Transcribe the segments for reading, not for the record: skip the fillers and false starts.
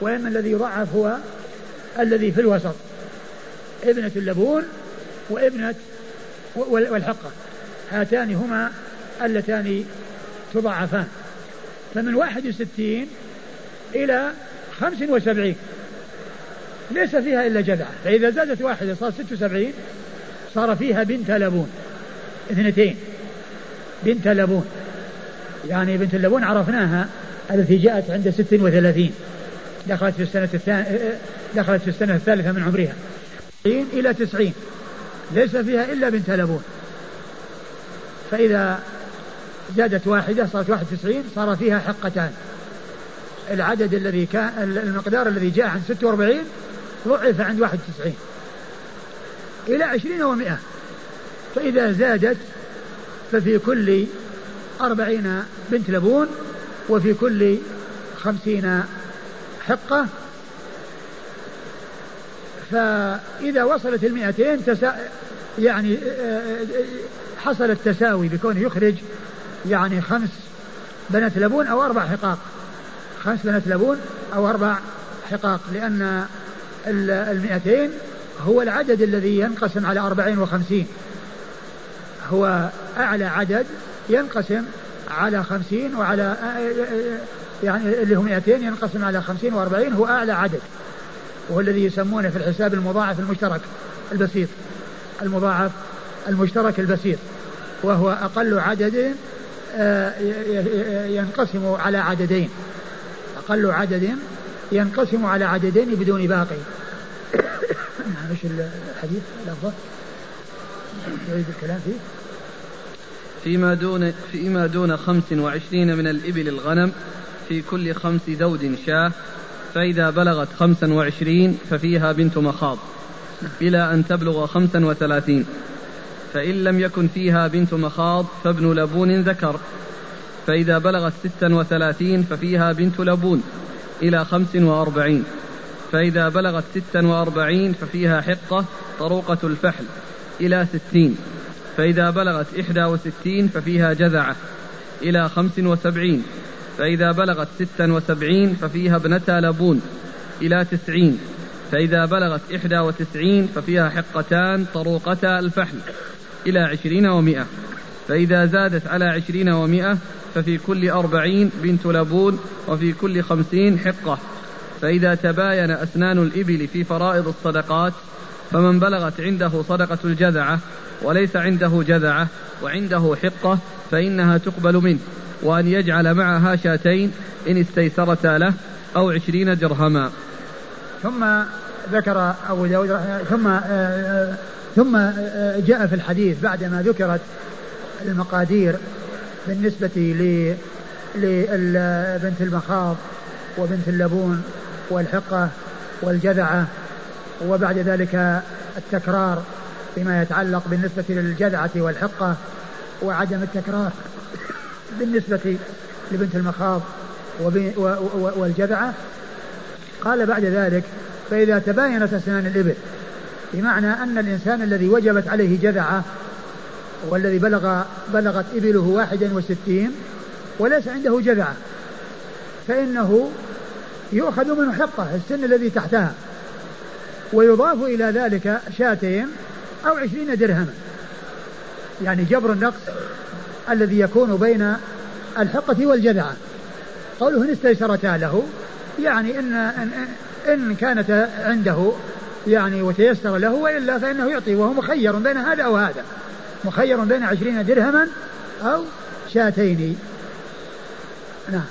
وإما الذي يضعف هو الذي في الوسط ابنة اللبون وابنة والحقة، هاتان هما اللتان تضعفان. فمن 61 إلى 75 ليس فيها إلا جذعة، فإذا زادت واحدة صار 76، صار فيها بنت لبون اثنتين، بنت لبون يعني بنت اللبون عرفناها التي جاءت عند 36 دخلت في السنة الثالثة من عمرها. إلى 90 ليس فيها إلا بنت لبون، فإذا زادت واحدة صارت 91، صار فيها حقتان. العدد الذي كان المقدار الذي جاء عن 46 ضعف عند 91. إلى 20 و100 فإذا زادت ففي كل 40 بنت لبون وفي كل 50 حقة. فإذا وصلت 200 يعني حصل التساوي بكون يخرج يعني 5 بنات لبون أو 4 حقاق، 5 بنات لبون أو 4 حقاق، لأن 200 هو العدد الذي ينقسم على 40 و50، هو أعلى عدد ينقسم على 50 وعلى يعني اللي هو 200 ينقسم على 50 و40، هو أعلى عدد، وهو الذي يسمونه في الحساب المضاعف المشترك البسيط، المضاعف المشترك البسيط، وهو أقل عدد ينقسم على عددين، أقل عدد ينقسم على عددين بدون باقي. مش الحديث لحظة يريد الكلام فيه فيما دون 25 من الإبل الغنم في كل 5 ذود شاة، فإذا بلغت 25 ففيها بنت مخاض إلى أن تبلغ 35، فإن لم يكن فيها بنت مخاض فابن لبون ذكر. فإذا بلغت 36 ففيها بنت لبون إلى 45، فإذا بلغت 46 ففيها حقة طروقة الفحل إلى 60، فإذا بلغت 61 ففيها جذعة إلى 75، فإذا بلغت 76 ففيها ابنتا لبون إلى 90، فإذا بلغت 91 ففيها حقتان طروقتا الفحل إلى 20 و100، فإذا زادت على 20 و100 ففي كل 40 بنت لبون وفي كل 50 حقة. فإذا تباين أسنان الإبل في فرائض الصدقات، فمن بلغت عنده صدقة الجذعة وليس عنده جذعة وعنده حقة فإنها تقبل منه، وأن يجعل معها شاتين إن استيسرتا له أو 20 درهما. ثم ذكر أبو داود ثم جاء في الحديث بعدما ذكرت المقادير بالنسبة لبنت المخاض وبنت اللبون والحقة والجذعة، وبعد ذلك التكرار فيما يتعلق بالنسبة للجذعة والحقة، وعدم التكرار بالنسبة لبنت المخاض والجذعة. قال بعد ذلك فإذا تباينت أسنان الإبل، بمعنى أن الإنسان الذي وجبت عليه جذعة والذي بلغت إبله 61 وليس عنده جذعة، فإنه يؤخذ منه حقة السن الذي تحتها، ويضاف إلى ذلك شاتين أو 20 درهما، يعني جبر النقص الذي يكون بين الحقة والجذعة. قوله إن استيسرتا له يعني إن كانت عنده يعني وتيسر له، وإلا فإنه يعطي، وهو مخير بين هذا أو هذا، مخير بين 20 درهما أو شاتين. نعم.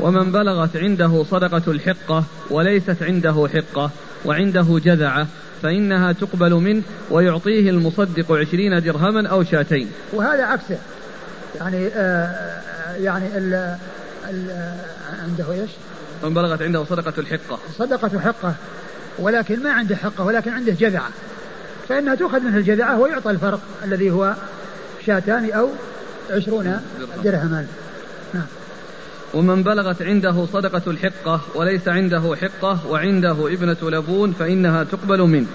ومن بلغت عنده صدقة الحقة وليست عنده حقة وعنده جذعة فإنها تقبل منه، ويعطيه المصدق 20 درهما أو شاتين. وهذا عكسه، يعني عنده ايش؟ من بلغت عنده صدقة الحقة، صدقة حقة ولكن ما عنده حقة ولكن عنده جذعة، فإنها تأخذ منه الجذعة ويعطى الفرق الذي هو شاتان أو 20 درهما. نعم. ومن بلغت عنده صدقة الحقة وليس عنده حقة وعنده ابنة لبون فإنها تقبل منه.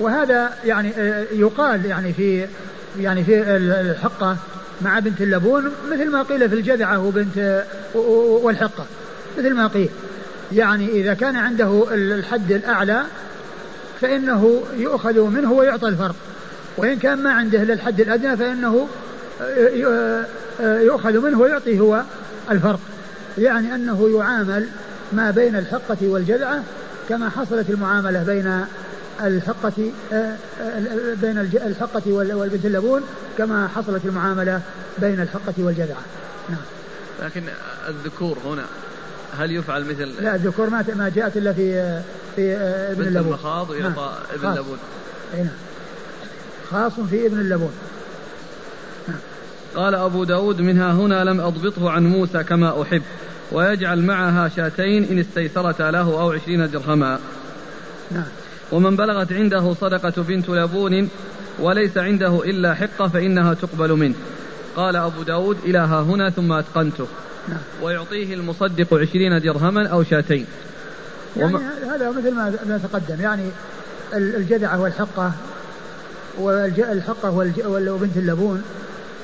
وهذا يعني يقال يعني في الحقة مع بنت اللبون مثل ما قيل في الجذعة وبنت والحقة مثل ما قيل. يعني إذا كان عنده الحد الأعلى فإنه يؤخذ منه ويعطى الفرق، وإن كان ما عنده للحد الأدنى فإنه يؤخذ منه ويعطي هو الفرق. يعني أنه يعامل ما بين الحقة والجذعة كما حصلت المعاملة بين الحقة والبنت اللبون كما حصلت المعاملة بين الحقة والجذعة. نعم. لكن الذكور هنا هل يفعل مثل؟ لا، الذكور ما جاءت إلا في ابن اللبون. المخاض يعطى ابن اللبون. نعم. خاص في ابن اللبون. قال أبو داود: منها هنا لم أضبطه عن موسى كما أحب، ويجعل معها شاتين إن استيسرت له أو 20 درهما. نعم. ومن بلغت عنده صدقة بنت لبون وليس عنده إلا حقة فإنها تقبل منه. قال أبو داود: إلها هنا ثم أتقنته. نعم. ويعطيه المصدق 20 درهما أو شاتين. يعني هذا مثل ما تقدم، يعني الجدعة والحقة وبنت اللبون،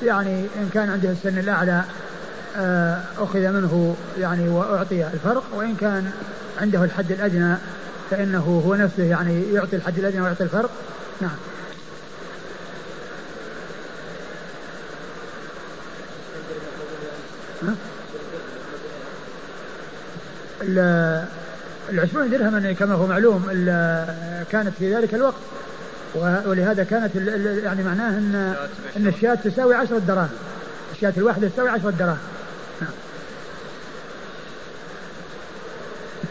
يعني إن كان عنده السن الأعلى أخذ منه يعني وأعطي الفرق، وإن كان عنده الحد الأدنى فإنه هو نفسه يعني يعطي الحد الأدنى ويعطي الفرق. نعم. ال20 درهما كما هو معلوم كانت في ذلك الوقت، ولهذا كانت يعني معناه أن الشاة تساوي 10 دراهم، الشاة الواحدة تساوي 10 دراهم.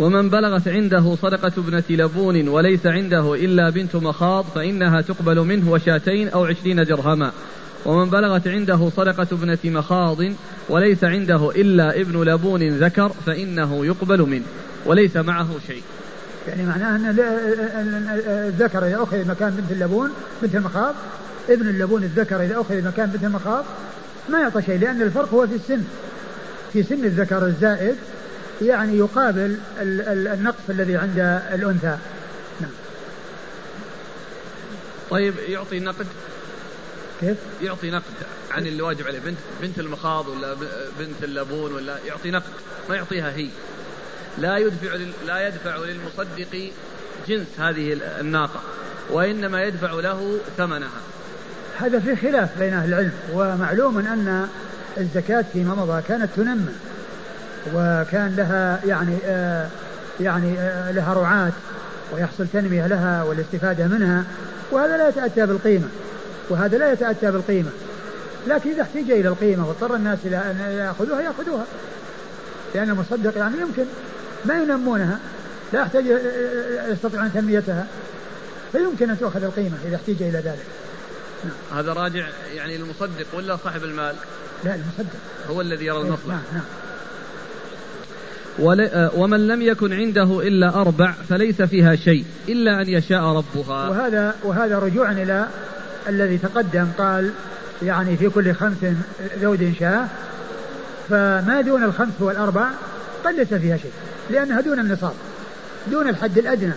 ومن بلغت عنده صدقة ابنة لبون وليس عنده إلا بنت مخاض فإنها تقبل منه وشاتين أو 20 درهما. ومن بلغت عنده صدقة ابنة مخاض وليس عنده إلا ابن لبون ذكر فإنه يقبل منه وليس معه شيء. يعني معناه أن الذكر إذا أخذ مكان بنت اللبون بنت المخاض، ابن اللبون الذكر إذا أخذ مكان بنت المخاض ما يعطى شيء، لأن الفرق هو في السن، في سن الذكر الزائد يعني يقابل النقص الذي عند الأنثى. نعم. طيب يعطي نقد؟ كيف؟ يعطي نقد عن الواجب عليه بنت المخاض ولا بنت اللبون، ولا يعطي نقد ما يعطيها هي، لا يدفع للمصدق جنس هذه الناقة وإنما يدفع له ثمنها. هذا في خلاف بين أهل العلم، ومعلوم أن الزكاة فيما مضى كانت تنمى وكان لها يعني لها رعاة ويحصل تنمية لها والاستفادة منها، وهذا لا يتأتى بالقيمة لكن إذا احتاج إلى القيمة واضطر الناس إلى أن يأخذوها لأن المصدق يعني يمكن ما ينمونها، لا يستطيع أن تنميتها، فيمكن أن تأخذ القيمة إذا احتاج إلى ذلك. نعم. هذا راجع يعني المصدق ولا صاحب المال؟ لا، المصدق هو الذي يرى المصلحة. نعم. ومن لم يكن عنده إلا 4 فليس فيها شيء إلا أن يشاء ربها. وهذا رجوع إلى الذي تقدم، قال يعني في كل 5 زوج شاة، فما دون 5 وال4 قد ليس فيها شيء لأنها دون النصاب دون الحد الأدنى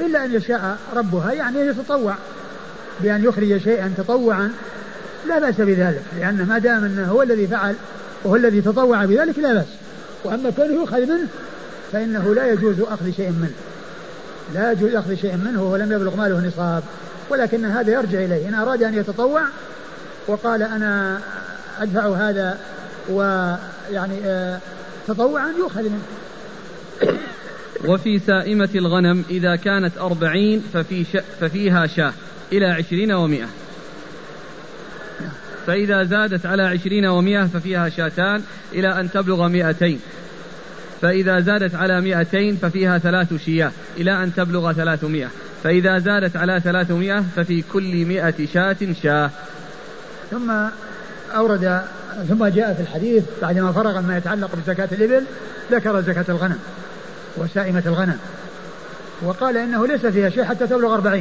إلا أن يشاء ربها، يعني يتطوع بأن يخرج شيئا تطوعا لا بأس بذلك، لأن ما دام أنه هو الذي فعل وهو الذي تطوع بذلك لا بأس. وأما كونه يؤخذ منه فإنه لا يجوز أخذ شيء منه وهو لم يبلغ ماله نصاب، ولكن هذا يرجع إليه إن أراد أن يتطوع وقال أنا أدفع هذا ويعني تطوعا يؤخذ منه. وفي سائمة الغنم إذا كانت 40 ففيها شاه إلى 20 و100، فإذا زادت على 20 و100 ففيها شاتان إلى أن تبلغ 200، فإذا زادت على 200 ففيها 3 شياه إلى أن تبلغ 300، فإذا زادت على 300 ففي كل 100 شاة. ثم جاء في الحديث بعدما فرغ ما يتعلق بزكاة الإبل ذكر زكاة الغنم وسائمة الغنم، وقال إنه ليس فيها شيء حتى تبلغ 40،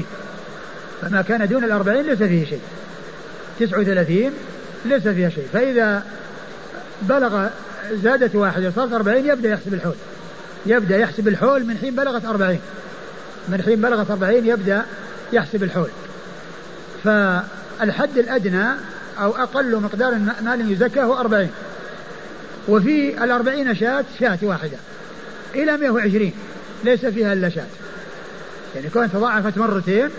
فما كان دون 40 ليس فيه شيء، 39 ليس فيها شيء، فإذا بلغ زادت 1 صارت 40 يبدأ يحسب الحول من حين بلغت 40 يبدأ يحسب الحول. فالحد الأدنى أو أقل مقدار مال يزكاه 40، وفي 40 شاة واحدة إلى 120 ليس فيها إلا شاة، يعني كون تضاعفت مرتين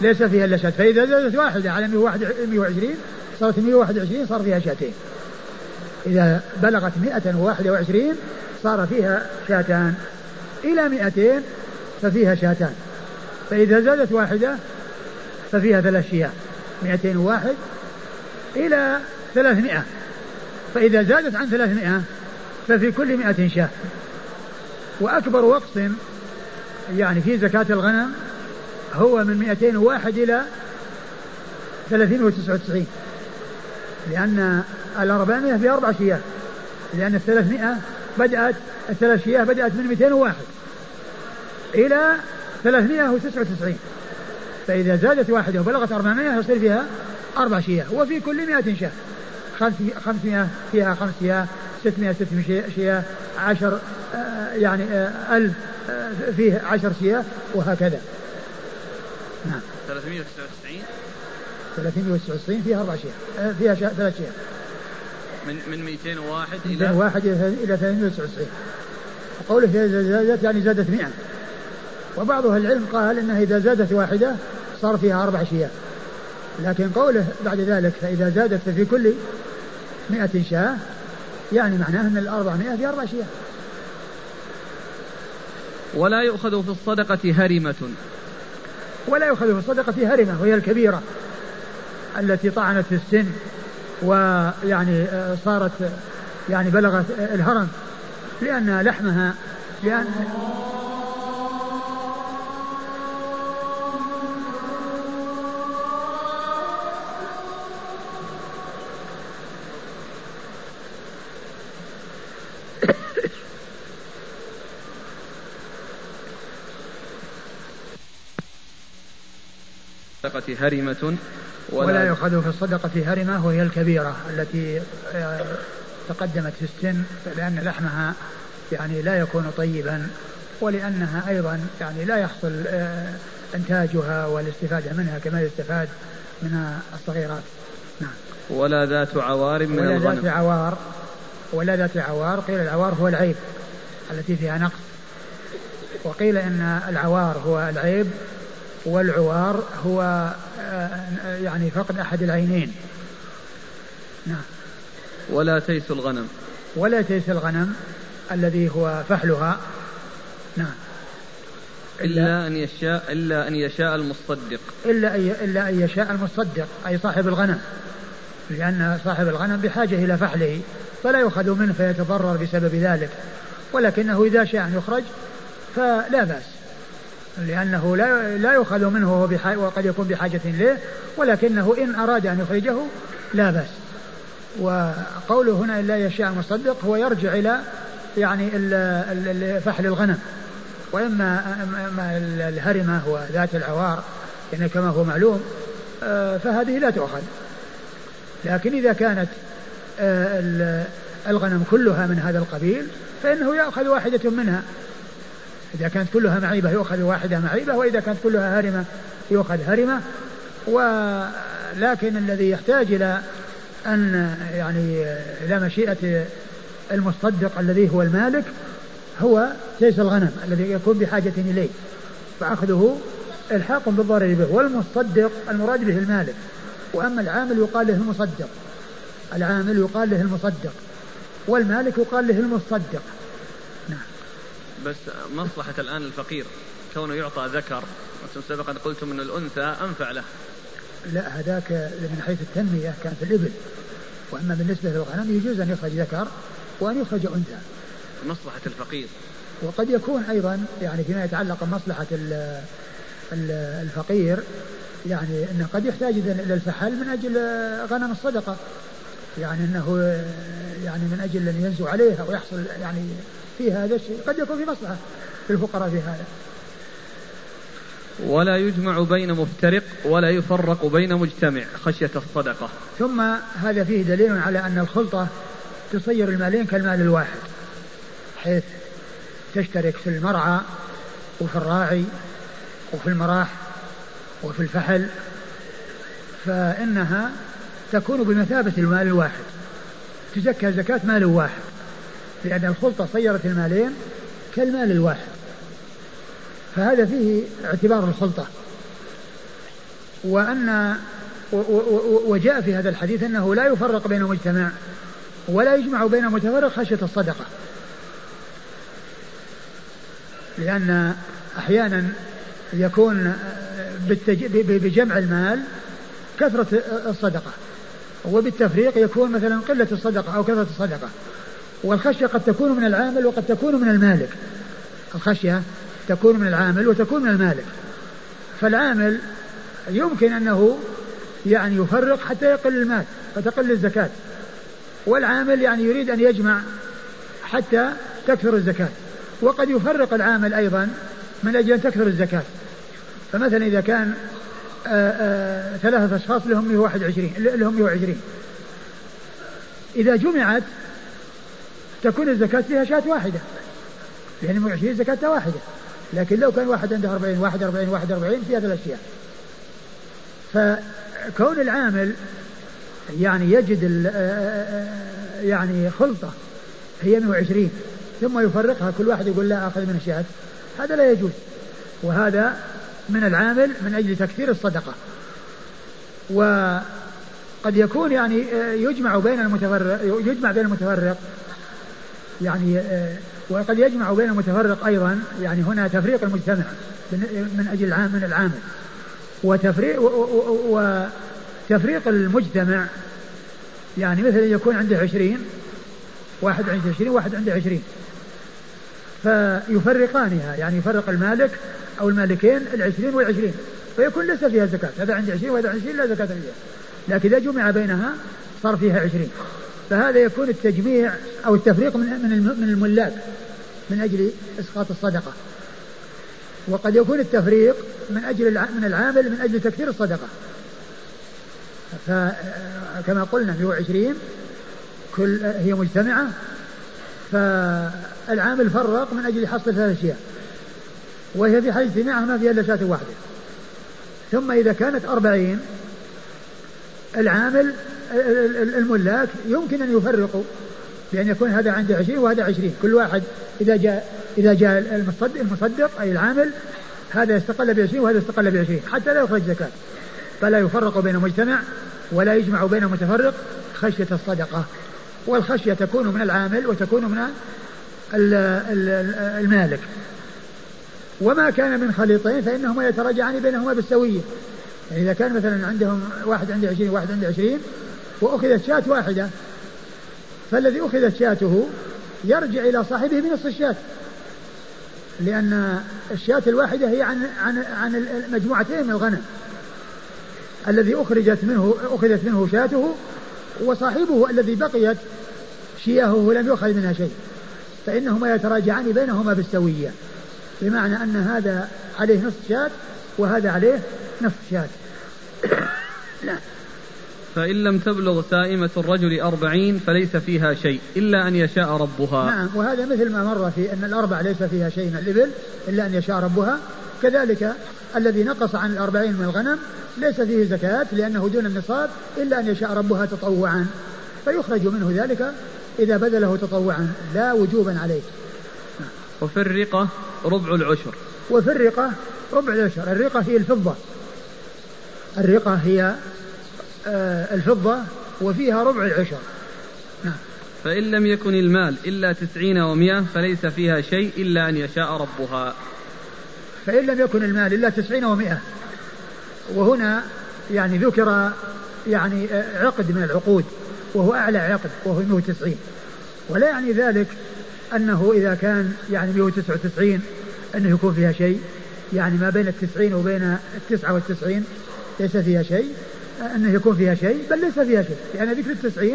ليس فيها إلا شاة، فإذا زادت واحدة على 120 صارت 121 صار فيها شاتين، إذا بلغت 121 صار فيها شاتان، إلى 200 ففيها شاتان، فإذا زادت واحدة ففيها 3 شياه، 201 إلى 300، فإذا زادت عن 300 ففي كل 100 شاه. وأكبر وقت يعني في زكاة الغنم هو من 201 إلى 399، لأن 400 في 4 شياه، لأن 300 بدأت 3 شياه بدأت من 201 إلى 399، فإذا زادت واحدة وبلغت 400 يصير فيها 4 شياه، وفي كل 100 شاه، 500 فيها 5 شياه، 600 شياه، 10 يعني 1000 فيه 10 شياه، وهكذا. نعم. 399 فيها 4 شياه، فيها 3 شياه، من 201 إلى 399. قوله إذا زادت يعني زادت 100، وبعض أهل العلم قال إنها إذا زادت واحدة صار فيها 4 شياه، لكن قوله بعد ذلك فإذا زادت ففي كل 100 شاه يعني معناه أن 400 في 4 شياه. ولا يؤخذ في الصدقة هرمة، ولا يؤخذ في الصدقة هرمة، وهي الكبيرة التي طعنت في السن ويعني صارت يعني بلغت الهرم، لأن لحمها هرمة. ولا يؤخذ في الصدقة هرمة، وهي الكبيرة التي تقدمت في السن، لأن لحمها يعني لا يكون طيبا، ولأنها أيضا يعني لا يحصل إنتاجها والاستفادة منها كما يستفاد من الصغيرات. نعم. ولا ذات عوار من الغنم. ولا ذات عوار، ولا ذات عوار، قيل العوار هو العيب التي فيها نقص، وقيل إن العوار هو العيب، والعوار هو يعني فقد أحد العينين. نعم. ولا تيس الغنم. ولا تيس الغنم الذي هو فحلها. نعم. إلا أن يشاء المصدق. إلا أن يشاء المصدق، أي صاحب الغنم، لأن صاحب الغنم بحاجة إلى فحله فلا يؤخذ منه فيتضرر بسبب ذلك، ولكنه إذا شاء أن يخرج فلا بأس، لأنه لا يؤخذ منه وقد يكون بحاجة له، ولكنه إن أراد أن يخرجه لا بأس. وقوله هنا إلا يشاء المصدق هو يرجع إلى يعني فحل الغنم، وإما الهرمة وذات العوار يعني كما هو معلوم فهذه لا تؤخذ، لكن إذا كانت الغنم كلها من هذا القبيل فإنه يأخذ واحدة منها، إذا كانت كلها معيبة يؤخذ واحدة معيبة، وإذا كانت كلها هرمة يؤخذ هرمة. ولكن الذي يحتاج إلى أن يعني إلى مشيئة المصدق الذي هو المالك هو تيس الغنم الذي يكون بحاجة إليه، فأخذه الحاق بالضرر به، والمصدق المراد به المالك، وأما العامل يقال له المصدق، العامل يقال له المصدق، والمالك يقال له المصدق. نعم. بس مصلحة الآن الفقير كونه يعطى ذكر، أنتم سبقا قلتم أن الأنثى أنفع له، لا هذاك من حيث التنمية كان في الإبل، وأما بالنسبة للغنم يجوز أن يخرج ذكر وأن يخرج أنثى، مصلحة الفقير. وقد يكون أيضا يعني فيما يتعلق مصلحة الفقير يعني أنه قد يحتاج إلى الفحل من أجل غنم الصدقة، يعني أنه يعني من أجل أن ينزو عليها ويحصل يعني في هذا الشيء، قد يكون في مصلحة للفقراء في هذا. ولا يجمع بين مفترق ولا يفرق بين مجتمع خشية الصدقة. ثم هذا فيه دليل على أن الخلطة تصير المالين كالمال الواحد، حيث تشترك في المرعى وفي الراعي وفي المراح وفي الفحل، فإنها تكون بمثابة المال الواحد، تزكى زكاة مال واحد، لأن الخلطة صيرت المالين كالمال الواحد، فهذا فيه اعتبار الخلطة. وأن وجاء في هذا الحديث أنه لا يفرق بين مجتمع ولا يجمع بين متفرق خشية الصدقة، لأن أحيانا يكون بجمع المال كثرة الصدقة، وبالتفريق يكون مثلا قلة الصدقة أو كثرة الصدقة. والخشية قد تكون من العامل وقد تكون من المالك، الخشية تكون من العامل وتكون من المالك، فالعامل يمكن أنه يعني يفرق حتى يقل المال فتقل الزكاة، والعامل يعني يريد أن يجمع حتى تكثر الزكاة، وقد يفرق العامل أيضا من أجل أن تكثر الزكاة. فمثلا إذا كان 3 أشخاص لهم 120، إذا جمعت تكون الزكاة لها شاة واحدة، لأن 120 زكاة واحدة، لكن لو كان واحد عنده 40 في هذه الأشياء. فكون العامل يعني يجد يعني خلطة هي 120 ثم يفرقها كل واحد يقول لا أخذ من الشاة، هذا لا يجوز، وهذا من العامل من أجل تكثير الصدقة. وقد يكون يعني يجمع بين المتفرق يعني، وقد يجمع بين المتفرق أيضا، يعني هنا تفريق المجتمع من أجل العامل، وتفريق المجتمع يعني مثلا يكون عنده 20، واحد عنده 20 واحد عنده 20، فيفرقانها، يعني يفرق المالك أو المالكين 20 و20، فيكون ليس فيها زكاة، هذا عنده 20 وهذا 20 لا زكاة فيها، لكن إذا جمع بينها صار فيها 20. فهذا يكون التجميع أو التفريق من الملاك من أجل إسقاط الصدقة، وقد يكون التفريق من أجل من العامل من أجل تكثير الصدقة. فكما قلنا 120 كل هي مجتمعة، فالعامل فرق من أجل حصل 3 أشياء، وهي في حال اجتماعها ما فيها إلا شاة واحدة. ثم إذا كانت 40 العامل الملاك يمكن أن يفرقوا، لأن يكون هذا عنده 20 وهذا 20، كل واحد إذا جاء المصدق أي العامل هذا استقل ب20 وهذا استقل ب20 حتى لا يخرج زكاة. فلا يفرق بين مجتمع ولا يجمع بين متفرق خشية الصدقة، والخشية تكون من العامل وتكون من المالك. وما كان من خليطين فإنهما يتراجعان بينهما بالسوية، يعني إذا كان مثلا عندهم واحد عنده 20 واحد عنده 20 وأخذت شاة واحدة، فالذي أخذت شاته يرجع إلى صاحبه بنصف الشاة، لأن الشاة الواحدة هي عن مجموعتين من الغنم، الذي أخذت منه شاته وصاحبه الذي بقيت شياهه لم يؤخذ منها شيء، فإنهما يتراجعان بينهما بالسوية، بمعنى أن هذا عليه نصف شاة وهذا عليه نصف شاة. لا. فإن لم تبلغ سائمة الرجل 40 فليس فيها شيء إلا أن يشاء ربها. نعم، وهذا مثل ما مر في أن 4 ليس فيها شيء من الإبل إلا أن يشاء ربها، كذلك الذي نقص عن 40 من الغنم ليس فيه زكاة لأنه دون النصاب إلا أن يشاء ربها تطوعا، فيخرج منه ذلك إذا بذله تطوعا لا وجوبا عليه. وفي الرقة ربع العشر. وفي الرقة ربع العشر، الرقة هي الفضة، الرقة هي الفضة وفيها ربع العشر. فإن لم يكن المال إلا 90 و100 فليس فيها شيء إلا أن يشاء ربها. فإن لم يكن المال إلا 90 و100، وهنا يعني ذكر يعني عقد من العقود وهو أعلى عقد وهو 190، ولا يعني ذلك أنه إذا كان يعني 199 أنه يكون فيها شيء، يعني ما بين 90 وبين 99 ليس فيها شيء أنه يكون فيها شيء، بل ليس فيها شيء، لأن يعني ذكر 90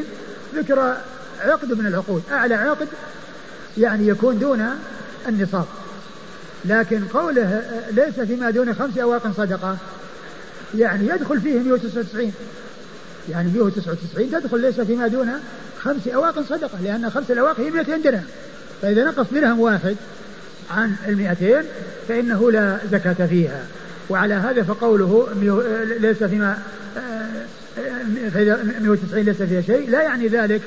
ذكر عقد من العقود، أعلى عقد يعني يكون دون النصاب. لكن قوله ليس فيما دون 5 أواق صدقة يعني يدخل فيه 199، يعني 199 تدخل ليس فيما دون 5 أواق صدقة، لأن 5 الأواق هي 200 درهم، فإذا نقص درهم واحد عن 200 فإنه لا زكاة فيها. وعلى هذا فقوله ليس فيما فإذا 190 ليس فيها شيء، لا يعني ذلك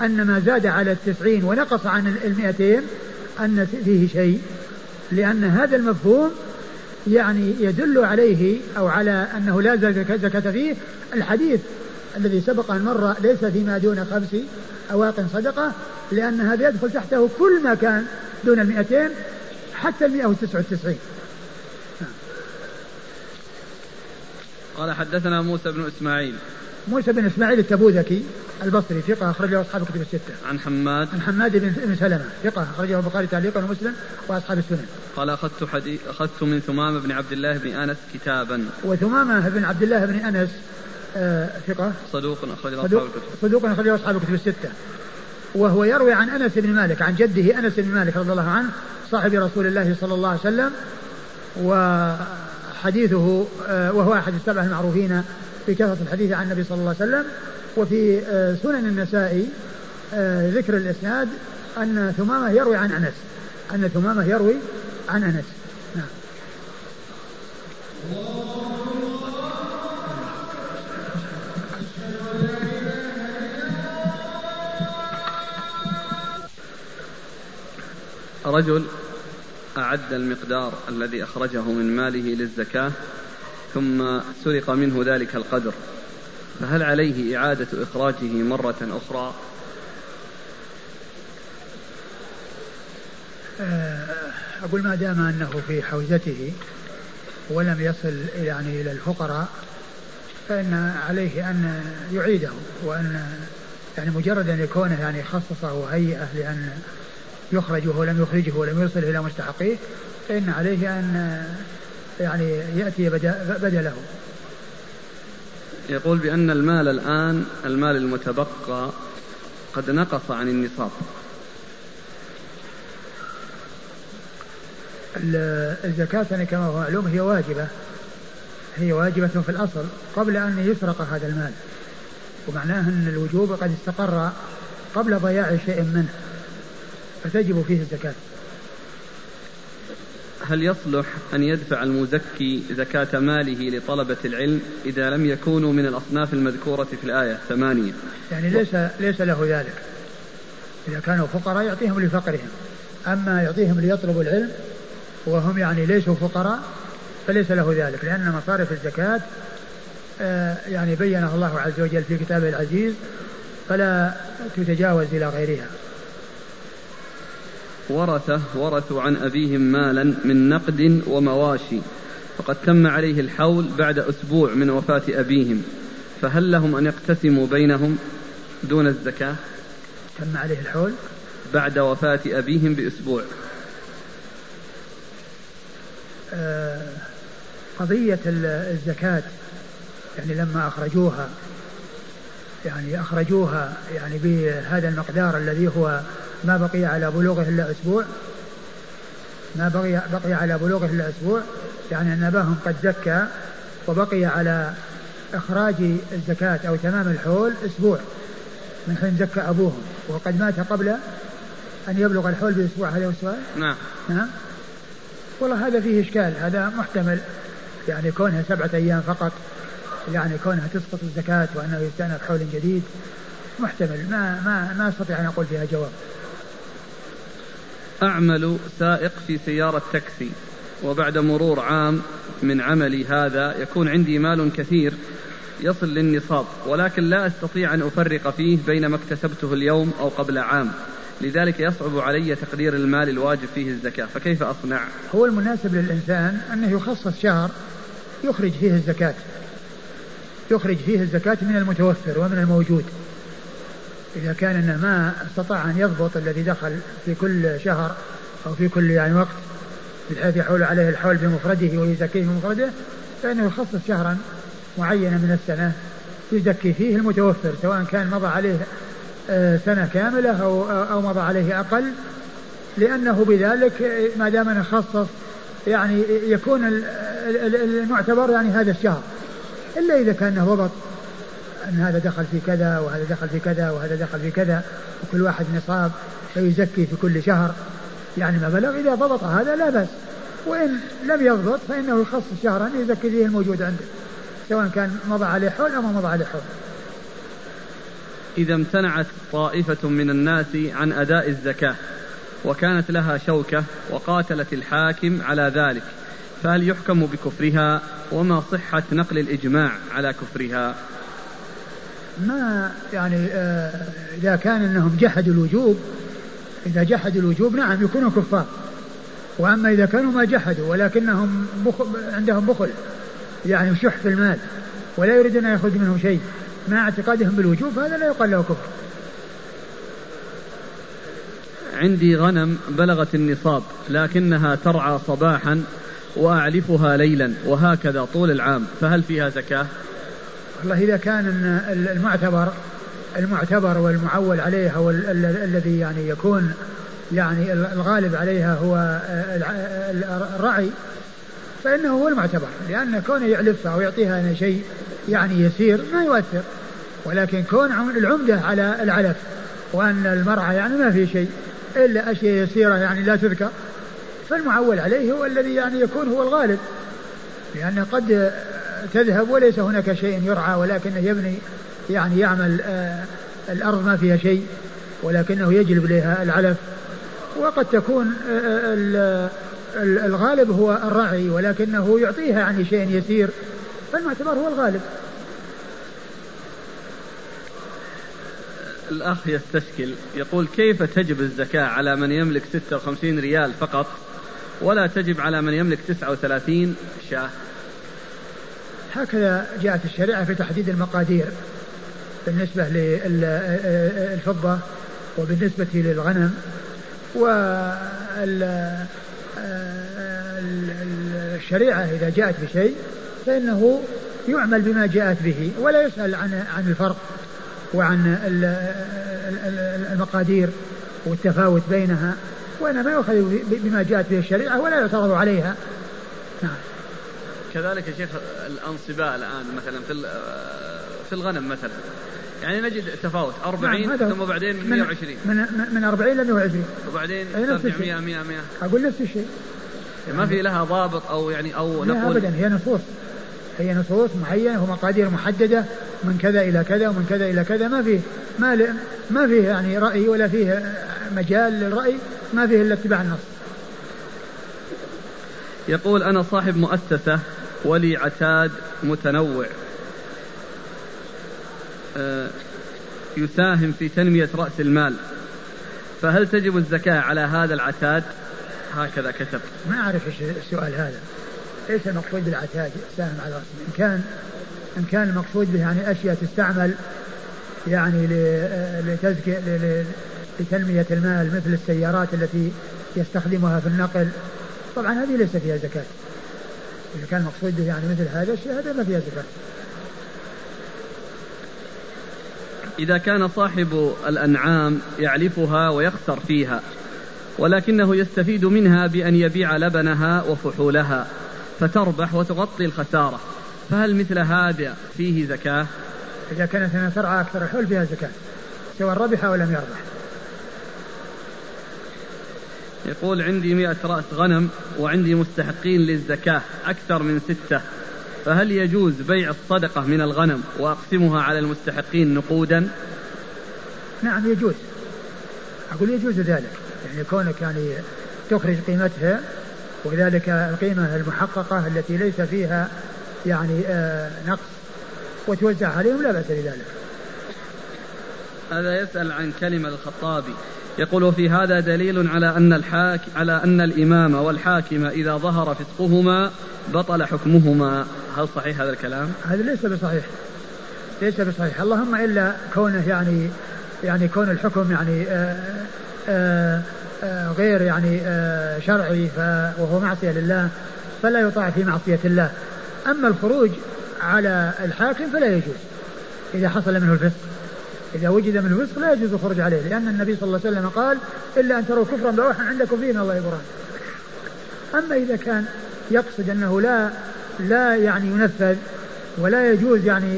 أن ما زاد على 90 ونقص عن 200 أن فيه شيء، لأن هذا المفهوم يعني يدل عليه أو على أنه لا زكاة فيه الحديث الذي سبق أن مر: ليس فيما دون 5 أواق صدقة، لأن هذا يدخل تحته كل ما كان دون 200 حتى 199. قال حدثنا موسى بن إسماعيل. موسى بن إسماعيل التبوذكي البصري ثقة، أخرجه أصحاب الكتب الستة. عن حماد. عن حماد بن سلمة ثقة، أخرجه البخاري تعليقا ومسلم وأصحاب السنن. قال: أخذت من ثمامة بن عبد الله بن أنس كتابا. وثمامة بن عبد الله بن أنس ثقة، صدوق أخرجه أصحاب الكتب الستة، وهو يروي عن أنس بن مالك عن جده أنس بن مالك رضي الله عنه صاحب رسول الله صلى الله عليه وسلم، وحديثه وهو أحد السبع المعروفين بكثرة الحديث عن النبي صلى الله عليه وسلم. وفي سنن النسائي ذكر الإسناد أن ثمامة يروي عن أنس، أن ثمامة يروي عن أنس. رجل أعد المقدار الذي أخرجه من ماله للزكاة ثم سرق منه ذلك القدر، فهل عليه إعادة إخراجه مرة أخرى؟ أقول ما دام أنه في حوزته ولم يصل يعني إلى الفقراء فإن عليه أن يعيده، وأن يعني مجرد أن يكونه يعني خصصه وهيئه لأن يخرجه ولم يخرجه ولم يصل إلى مستحقيه، فإن عليه أن يعني يأتي بدله. يقول بأن المال الآن، المال المتبقى قد نقص عن النصاب. الزكاة كما هو معلوم هي واجبة، هي واجبة في الأصل قبل أن يسرق هذا المال، ومعناه أن الوجوب قد استقر قبل ضياع شيء منه، فتجب فيه الزكاة. هل يصلح أن يدفع المزكي زكاة ماله لطلبة العلم إذا لم يكونوا من الأصناف المذكورة في الآية 8؟ يعني ليس له ذلك. إذا كانوا فقراء يعطيهم لفقرهم، أما يعطيهم ليطلبوا العلم وهم يعني ليسوا فقراء فليس له ذلك، لأن مصارف الزكاة يعني بينها الله عز وجل في كتابه العزيز فلا تتجاوز إلى غيرها. ورثوا عن أبيهم مالا من نقد ومواشي، فقد تم عليه الحول بعد أسبوع من وفاة أبيهم، فهل لهم أن يقتسموا بينهم دون الزكاة؟ تم عليه الحول بعد وفاة أبيهم بأسبوع. قضية الزكاة يعني لما أخرجوها يعني بهذا المقدار الذي هو ما بقي على بلوغه إلا أسبوع، ما بقي على بلوغه إلا أسبوع، يعني أن أباهم قد زكى وبقي على إخراج الزكاة أو تمام الحول أسبوع من حين زكى أبوهم، وقد مات قبل أن يبلغ الحول بأسبوع. هذا السؤال؟ نعم. والله هذا فيه إشكال، هذا محتمل يعني كونها 7 أيام فقط، يعني كونها تسقط الزكاة وأنه يستأنف حول جديد محتمل، ما استطيع أن أقول فيها جواب. أعمل سائق في سيارة تاكسي، وبعد مرور عام من عملي هذا يكون عندي مال كثير يصل للنصاب، ولكن لا أستطيع أن أفرق فيه بين ما اكتسبته اليوم أو قبل عام، لذلك يصعب علي تقدير المال الواجب فيه الزكاة، فكيف أصنع؟ هو المناسب للإنسان أنه يخصص شهر يخرج فيه الزكاة من المتوفر ومن الموجود، إذا كان أنه ما استطاع أن يضبط الذي دخل في كل شهر أو في كل يعني وقت بحيث يحول عليه الحول بمفرده ويزكيه بمفرده، فإنه يخصص شهرا معينا من السنة يزكي فيه المتوفر، سواء كان مضى عليه سنة كاملة أو مضى عليه أقل، لأنه بذلك ما دام أنه خصص يعني يكون المعتبر يعني هذا الشهر، إلا إذا كان ضبط أن هذا دخل في كذا وهذا دخل في كذا وهذا دخل في كذا وكل واحد نصاب فيزكي في كل شهر يعني ما بلغ. إذا ضبط هذا لا بأس، وإن لم يضبط فإنه يخصص شهرا يزكي فيه الموجود عنده. سواء كان مضى عليه حول أو ما مضى عليه حول. إذا امتنعت طائفة من الناس عن أداء الزكاة وكانت لها شوكة وقاتلت الحاكم على ذلك، فهل يحكم بكفرها؟ وما صحة نقل الإجماع على كفرها؟ ما يعني إذا كان أنهم جحدوا الوجوب، إذا جحدوا الوجوب نعم يكونوا كفار. وأما إذا كانوا ما جحدوا ولكنهم عندهم بخل، يعني شح في المال ولا يريد أن يأخذ منهم شيء مع اعتقادهم بالوجوب، هذا لا يقال له كفر. عندي غنم بلغت النصاب لكنها ترعى صباحا وأعلفها ليلا وهكذا طول العام، فهل فيها زكاة؟ والله إذا كان المعتبر والمعول عليها والذي يعني يكون يعني الغالب عليها هو الرعي، فإنه هو المعتبر، لأن كونه يعلفها ويعطيها شيء يعني يسير ما يؤثر. ولكن كون العمدة على العلف، وأن المرعى يعني ما في شيء إلا أشياء يسيرة يعني لا تذكر، فالمعول عليه هو الذي يعني يكون هو الغالب، لأن قد تذهب وليس هناك شيء يرعى، ولكنه يبني يعني يعمل الأرض ما فيها شيء، ولكنه يجلب إليها العلف. وقد تكون الغالب هو الرعي، ولكنه يعطيها يعني شيء يسير، فالمعتبر هو الغالب. الأخ يستشكل يقول: كيف تجب الزكاة على من يملك 56 ريال فقط ولا تجب على من يملك 39 شاه؟ هكذا جاءت الشريعة في تحديد المقادير بالنسبة للفضة وبالنسبة للغنم، والشريعة إذا جاءت بشيء فإنه يعمل بما جاءت به، ولا يسأل عن الفرق وعن المقادير والتفاوت بينها، وإنما يؤخذ بما جاءت به الشريعة ولا يعترض عليها. كذلك يا شيخ الأنصباء الآن مثلا في الغنم مثلا، يعني نجد تفاوت 40 ثم بعدين 120، من 40 ل 120 وبعدين 100. أقول نفس الشيء، يعني ما في لها ضابط أو يعني أو نقول أبدا، هي نصوص معينة ومقادير محددة من كذا إلى كذا ومن كذا إلى كذا، ما فيه يعني رأي ولا فيه مجال للرأي، ما فيه إلا اتباع النص. يقول: أنا صاحب مؤسسة ولي عتاد متنوع يساهم في تنمية رأس المال، فهل تجب الزكاة على هذا العتاد؟ هكذا كتب. ما أعرف السؤال هذا، ليس المقصود بالعتاد ساهم على رأس المال. إن كان المقصود به يعني أشياء تستعمل يعني لتنمية المال، مثل السيارات التي يستخدمها في النقل، طبعا هذه ليس فيها زكاة. إذا كان مقصود به يعني مثل هذا الشيء، هذا ما فيها زكاة. إذا كان صاحب الأنعام يعلفها ويخسر فيها، ولكنه يستفيد منها بأن يبيع لبنها وفحولها فتربح وتغطي الخسارة، فهل مثل هذا فيه زكاة؟ إذا كانت هنا ترعى أكثر الحول فيها زكاة، سواء ربح أو لم يربح. يقول: عندي 100 رأس غنم وعندي مستحقين للزكاة أكثر من 6، فهل يجوز بيع الصدقة من الغنم وأقسمها على المستحقين نقودا؟ نعم يجوز، أقول يجوز ذلك، يعني كونك يعني تخرج قيمتها، وذلك القيمة المحققة التي ليس فيها يعني نقص، وتوزع عليهم، لا بأس بذلك. هذا يسأل عن كلمة الخطابي، يقول: في هذا دليل على أن الإمام والحاكم إذا ظهر فسقهما بطل حكمهما، هل صحيح هذا الكلام؟ هذا ليس بصحيح، اللهم إلا كونه يعني كون الحكم يعني غير يعني شرعي، وهو معصية لله، فلا يطاع في معصية الله. أما الخروج على الحاكم فلا يجوز إذا حصل منه الفسق، إذا وجد منه الفسق لا يجوز الخروج عليه، لأن النبي صلى الله عليه وسلم قال: إلا أن تروا كفرا بواحا عندكم فيه من الله برهان. أما إذا كان يقصد أنه لا يعني ينفذ، ولا يجوز يعني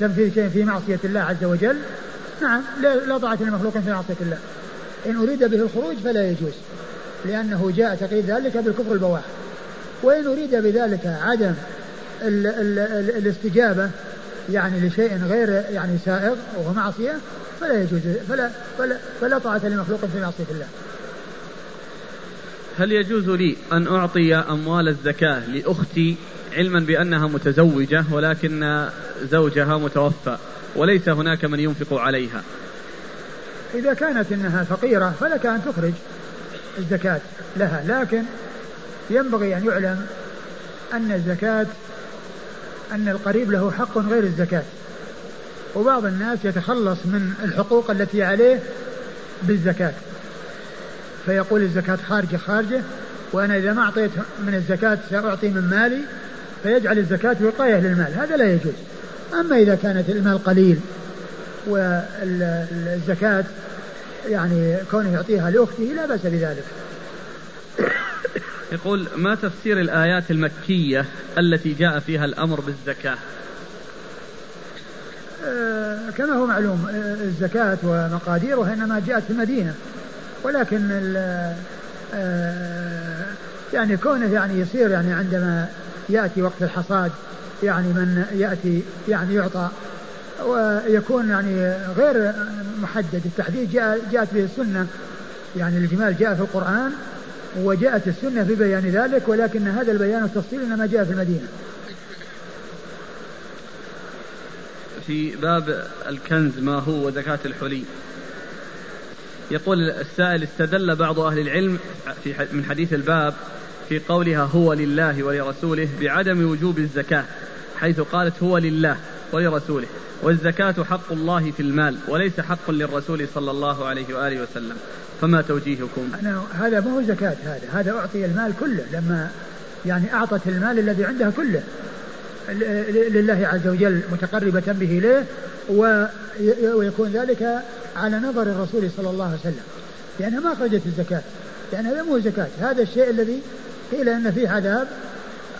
تنفيذ شيء في معصية الله عز وجل، نعم لا طاعة لمخلوق في معصية الله. إن أريد به الخروج فلا يجوز، لأنه جاء تقييد ذلك بالكفر البواح، وإن أريد بذلك عدم الاستجابة يعني لشيء غير يعني سائغ وهو معصية فلا يجوز فلا طاعة لمخلوق في معصية الله. هل يجوز لي أن أعطي أموال الزكاة لأختي علما بأنها متزوجة ولكن زوجها متوفى وليس هناك من ينفق عليها؟ إذا كانت إنها فقيرة فلك أن تخرج الزكاة لها، لكن ينبغي أن يعلم أن الزكاة أن القريب له حق غير الزكاة، وبعض الناس يتخلص من الحقوق التي عليه بالزكاة فيقول الزكاة خارجة وأنا إذا ما أعطيت من الزكاة سأعطي من مالي، فيجعل الزكاة وقاية للمال، هذا لا يجوز. أما إذا كانت المال قليل والزكاة يعني كونه يعطيها لأخته لا بأس بذلك. يقول ما تفسير الآيات المكية التي جاء فيها الأمر بالزكاة؟ كما هو معلوم الزكاة ومقاديرها إنما جاءت في المدينة، ولكن يعني كونه يعني يصير يعني عندما يأتي وقت الحصاد يعني من يأتي يعني يعطى ويكون يعني غير محدد التحديد، جاءت به السنة يعني الجمال جاء في القرآن وجاءت السنة في بيان ذلك، ولكن هذا البيان والتفصيل إنما جاء في المدينة. في باب الكنز ما هو زكاة الحلي، يقول السائل استدل بعض أهل العلم من حديث الباب في قولها هو لله ولرسوله بعدم وجوب الزكاة، حيث قالت هو لله ولرسوله والزكاة حق الله في المال وليس حق للرسول صلى الله عليه وآله وسلم، فما توجيهكم؟ هذا ما هو زكاة، هذا أعطي المال كله، لما يعني أعطت المال الذي عندها كله لله عز وجل متقربة به إليه، ويكون ذلك على نظر الرسول صلى الله عليه وسلم لأنها ما أخرجت الزكاة، لأن هذا مو زكاة، هذا الشيء الذي قيل أن فيه عذاب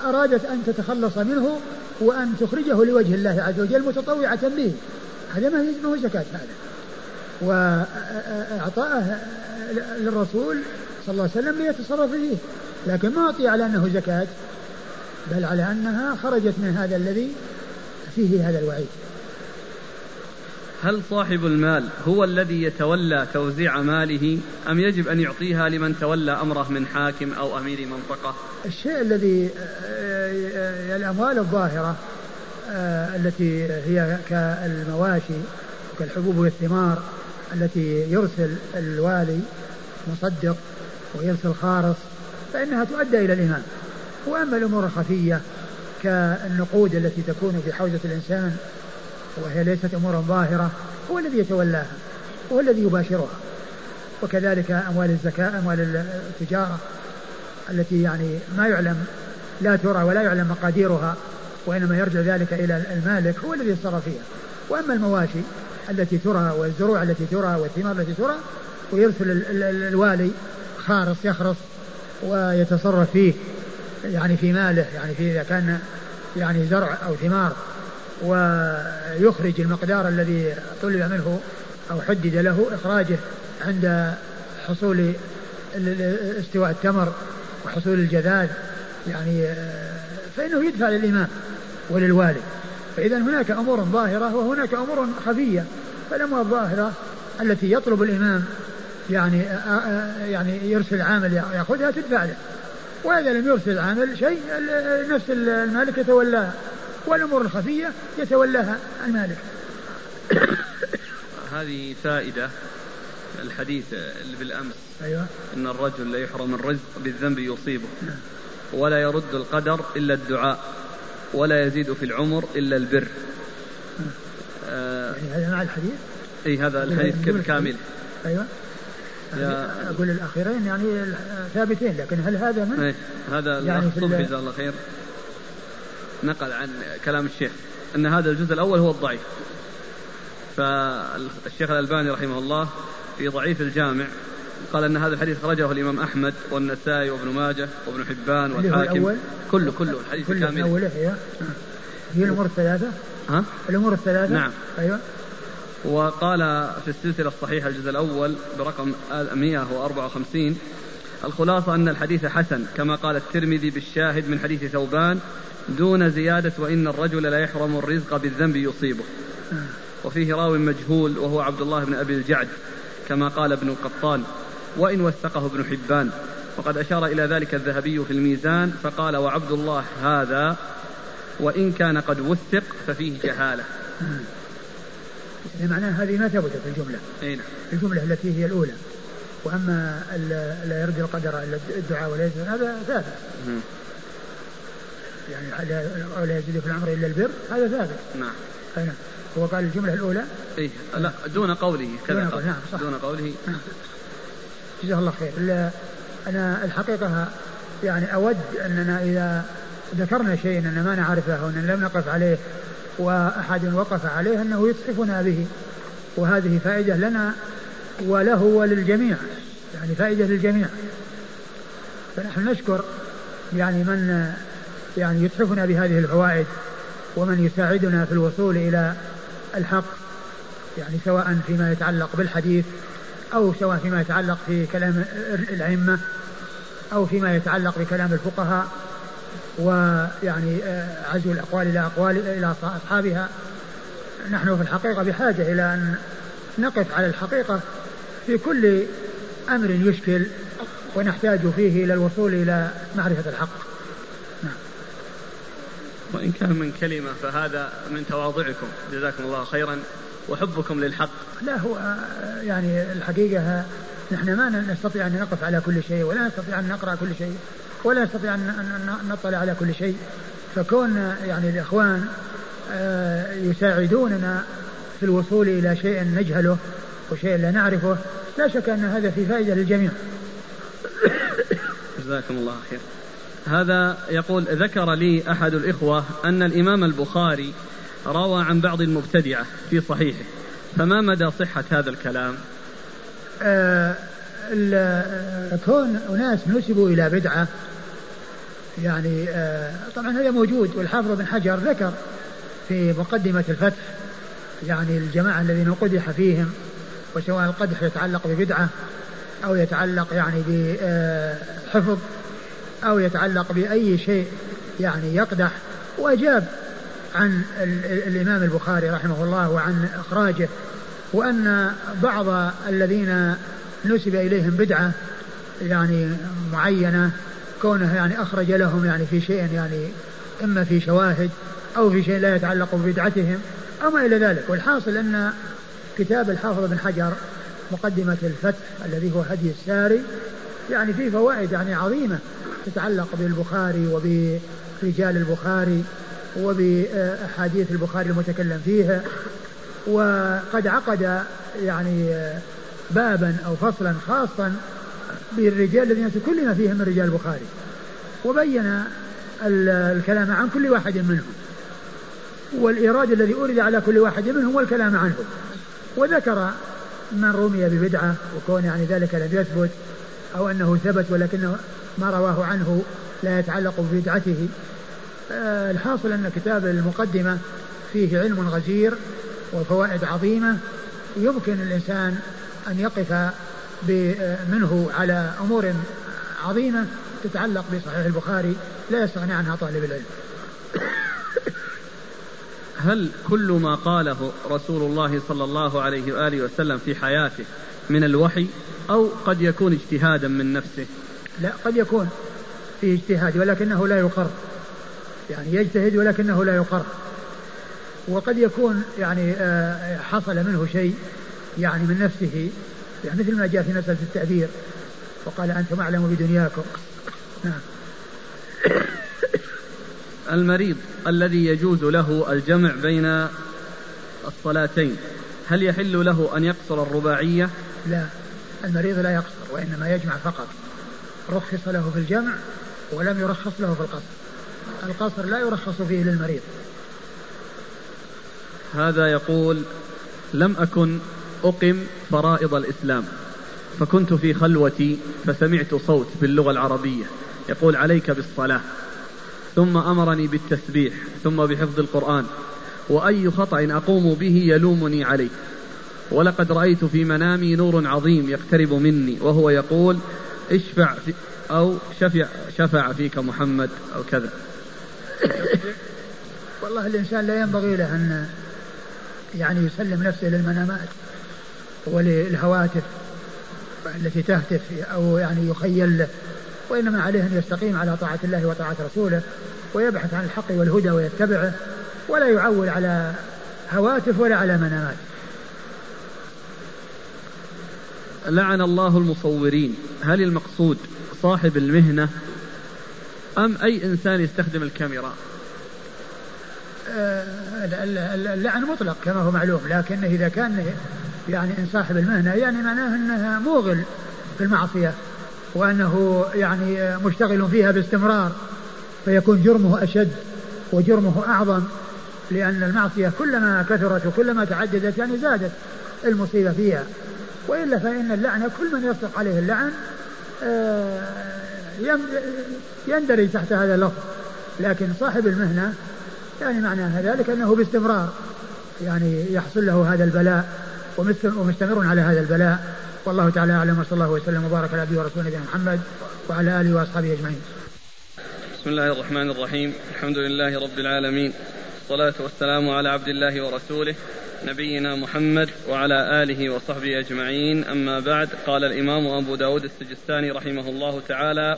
أرادت أن تتخلص منه وأن تخرجه لوجه الله عز وجل متطوعة به، هذا ما يسمى زكاة، هذا وإعطاءه للرسول صلى الله عليه وسلم ليتصرف فيه، لكن ما أعطي على أنه زكاة بل على أنها خرجت من هذا الذي فيه هذا الوعيد. هل صاحب المال هو الذي يتولى توزيع ماله أم يجب أن يعطيها لمن تولى أمره من حاكم أو أمير منطقة؟ الشيء الذي الأموال الظاهرة التي هي كالمواشي كالحبوب والثمار التي يرسل الوالي مصدق ويرسل خارص فإنها تؤدى إلى الإمام، وأما الأمور الخفية كالنقود التي تكون في حوزة الإنسان وهي ليست أمورا ظاهرة هو الذي يتولاها هو الذي يباشرها، وكذلك أموال الزكاة أموال التجارة التي يعني ما يعلم لا ترى ولا يعلم مقاديرها وإنما يرجع ذلك إلى المالك هو الذي يتصرف فيها، وأما المواشي التي ترى والزروع التي ترى والثمار التي ترى ويرسل الوالي خارص يخرص ويتصرف فيه يعني في ماله يعني في إذا كان يعني زرع أو ثمار ويخرج المقدار الذي طلب منه أو حدد له إخراجه عند حصول استواء التمر وحصول الجذاذ يعني فإنه يدفع للإمام وللوالي، فإذا هناك أمور ظاهرة وهناك أمور خفية، فالأمور الظاهرة التي يطلب الإمام يعني يرسل عامل يأخذها تدفع له، وإذا لم يرسل عامل شيء نفس المالك يتولاها، والأمور الخفية يتولاها المالك. هذه فائدة الحديث اللي بالأمس أيوة. إن الرجل لا يحرم الرزق بالذنب يصيبه ولا يرد القدر إلا الدعاء ولا يزيد في العمر إلا البر. يعني هذا مع الحديث؟ أي هذا الحديث كامل. أيوة. يعني أقول الأخيرين يعني ثابتين، لكن هل هذا من؟ هذا يعني جزاه الله خير نقل عن كلام الشيخ أن هذا الجزء الأول هو الضعيف، فالشيخ الألباني رحمه الله في ضعيف الجامع قال أن هذا الحديث خرجه الإمام أحمد والنسائي وابن ماجه وابن حبان والحاكم كله الحديث كامل. هي الأمور الثلاثة الأمور الثلاثة نعم أيوة. وقال في السلسلة الصحيحة الجزء الأول برقم 154 الخلاصة أن الحديث حسن كما قال الترمذي بالشاهد من حديث ثوبان دون زيادة وإن الرجل لا يحرم الرزق بالذنب يصيبه. وفيه راو مجهول وهو عبد الله بن أبي الجعد كما قال ابن القطان وإن وثقه ابن حبان. وقد أشار إلى ذلك الذهبي في الميزان فقال وعبد الله هذا وإن كان قد وثق ففيه جهالة. معناه هذه ما ثبتت في الجملة الجملة التي هي الأولى. وأما لا يرجى القدر إلا الدعاء ولا يزيد هذا ثابت يعني ولا يزيد في العمر إلا البر هذا ثابت. نعم أنا هو قال الجملة الأولى إيه لا دون قوله كذا قول. نعم صح دون قوله. جزاه الله خير. أنا الحقيقة يعني أود أننا إذا ذكرنا شيء أننا ما نعرفه وأننا لم نقف عليه وأحد وقف عليه أنه يصحفنا به، وهذه فائدة لنا وله وللجميع يعني فائدة للجميع. فنحن نشكر يعني من يعني يصحفنا بهذه الفوائد ومن يساعدنا في الوصول إلى الحق يعني سواء فيما يتعلق بالحديث أو سواء فيما يتعلق في كلام الأئمة أو فيما يتعلق بكلام الفقهاء ويعني عزو الأقوال إلى أقوال إلى أصحابها. نحن في الحقيقة بحاجة إلى أن نقف على الحقيقة في كل أمر يشكل ونحتاج فيه إلى الوصول إلى معرفة الحق. وإن كان من كلمة فهذا من تواضعكم جزاكم الله خيرا وحبكم للحق. لا هو يعني الحقيقة نحن ما نستطيع أن نقف على كل شيء ولا نستطيع أن نقرأ كل شيء ولا نستطيع أن نطلع على كل شيء، فكون يعني الإخوان يساعدوننا في الوصول إلى شيء نجهله وشيء لا نعرفه لا شك أن هذا في فائدة للجميع. جزاكم الله خير. هذا يقول ذكر لي أحد الإخوة أن الإمام البخاري روى عن بعض المبتدعة في صحيحه، فما مدى صحة هذا الكلام؟ كون أناس نسبوا إلى بدعة يعني طبعا هذا موجود، والحافظ بن حجر ذكر في مقدمة الفتح يعني الجماعة الذين قدح فيهم، وسواء القدح يتعلق ببدعة أو يتعلق يعني بحفظ أو يتعلق بأي شيء يعني يقدح، وأجاب عن الإمام البخاري رحمه الله وعن إخراجه، وأن بعض الذين نسب إليهم بدعة يعني معينة كونه يعني أخرج لهم يعني في شيء يعني إما في شواهد أو في شيء لا يتعلق ببدعتهم أما إلى ذلك. والحاصل أن كتاب الحافظ بن حجر مقدمة الفتح الذي هو هدي الساري يعني فيه فوائد يعني عظيمة تتعلق بالبخاري وبرجال البخاري وبأحاديث البخاري المتكلم فيها، وقد عقد يعني بابا أو فصلا خاصا بالرجال الذين تكلم فيهم الرجال البخاري، وبين الكلام عن كل واحد منهم والإيراد الذي أورد على كل واحد منهم والكلام عنه، وذكر من رمي ببدعة وكون يعني ذلك لم يثبت أو أنه ثبت ولكنه ما رواه عنه لا يتعلق ببدعته. الحاصل أن كتاب المقدمة فيه علم غزير وفوائد عظيمة يمكن الإنسان أن يقف منه على أمور عظيمة تتعلق بصحيح البخاري لا يستغني عنها طالب العلم. هل كل ما قاله رسول الله صلى الله عليه وآله وسلم في حياته من الوحي أو قد يكون اجتهادا من نفسه؟ لا قد يكون في اجتهاد ولكنه لا يقر يعني يجتهد ولكنه لا يقر، وقد يكون يعني حصل منه شيء يعني من نفسه يعني مثل ما جاء في مسألة التعبير وقال أنتم أعلم بدنياكم. نعم. المريض الذي يجوز له الجمع بين الصلاتين هل يحل له أن يقصر الرباعية؟ لا المريض لا يقصر وإنما يجمع فقط، رخص له في الجمع ولم يرخص له في القصر، القصر لا يرخص فيه للمريض. هذا يقول لم أكن أقم فرائض الإسلام فكنت في خلوتي فسمعت صوت باللغة العربية يقول عليك بالصلاة، ثم أمرني بالتسبيح ثم بحفظ القرآن، وأي خطأ أقوم به يلومني عليه، ولقد رأيت في منامي نور عظيم يقترب مني وهو يقول اشفع في أو شفع فيك محمد أو كذا. والله الإنسان لا ينبغي له أن يعني يسلم نفسه للمنامات وللهواتف التي تهتف أو يعني يخيل له، وإنما عليه أن يستقيم على طاعة الله وطاعة رسوله ويبحث عن الحق والهدى ويتبعه، ولا يعول على هواتف ولا على منامات. لعن الله المصورين، هل المقصود صاحب المهنة أم أي إنسان يستخدم الكاميرا؟ اللعن مطلق كما هو معلوم، لكن إذا كان يعني إن صاحب المهنة يعني معناه أنه موغل في المعصية وأنه يعني مشتغل فيها باستمرار، فيكون جرمه أشد وجرمه أعظم، لأن المعصية كلما كثرت وكلما تعددت يعني زادت المصيبة فيها. وإلا فإن اللعنة كل من يصدق عليه اللعن يندرج تحت هذا اللفظ، لكن صاحب المهنة يعني معناها ذلك أنه باستمرار يعني يحصل له هذا البلاء ومستمر على هذا البلاء. والله تعالى أعلم، وصلى الله وسلم وبارك على عبده ورسوله نبينا محمد وعلى آله وأصحابه أجمعين. بسم الله الرحمن الرحيم، الحمد لله رب العالمين، والصلاة والسلام على عبد الله ورسوله نبينا محمد وعلى آله وصحبه أجمعين، أما بعد. قال الإمام أبو داود السجستاني رحمه الله تعالى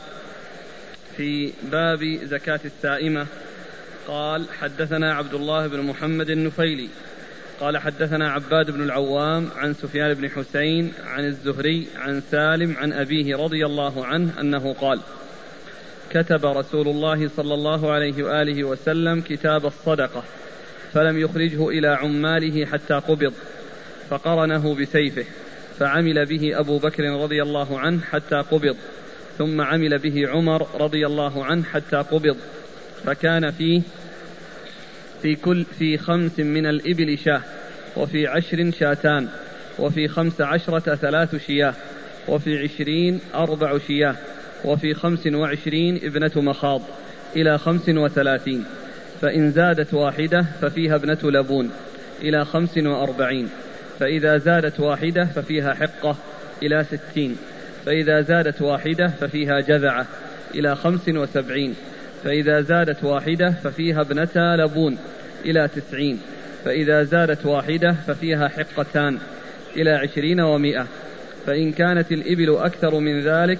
في باب زكاة السائمة قال: حدثنا عبد الله بن محمد النفيلي قال حدثنا عباد بن العوام عن سفيان بن حسين عن الزهري عن سالم عن أبيه رضي الله عنه أنه قال: كتب رسول الله صلى الله عليه وآله وسلم كتاب الصدقة فلم يخرجه إلى عماله حتى قبض، فقرنه بسيفه فعمل به أبو بكر رضي الله عنه حتى قبض، ثم عمل به عمر رضي الله عنه حتى قبض، فكان في 5 من الإبل شاه، وفي 10 شاتان، وفي 15 3 شياه، وفي 20 4 شياه، وفي 25 ابنة مخاض، إلى 35، فإن زادت واحدة ففيها ابنة لبون، إلى 45، فإذا زادت واحدة ففيها حقة، إلى 60، فإذا زادت واحدة ففيها جذعة، إلى 75، فإذا زادت واحدة ففيها ابنتا لبون، إلى 90، فإذا زادت واحدة ففيها حقتان، إلى 20 و100، فإن كانت الإبل أكثر من ذلك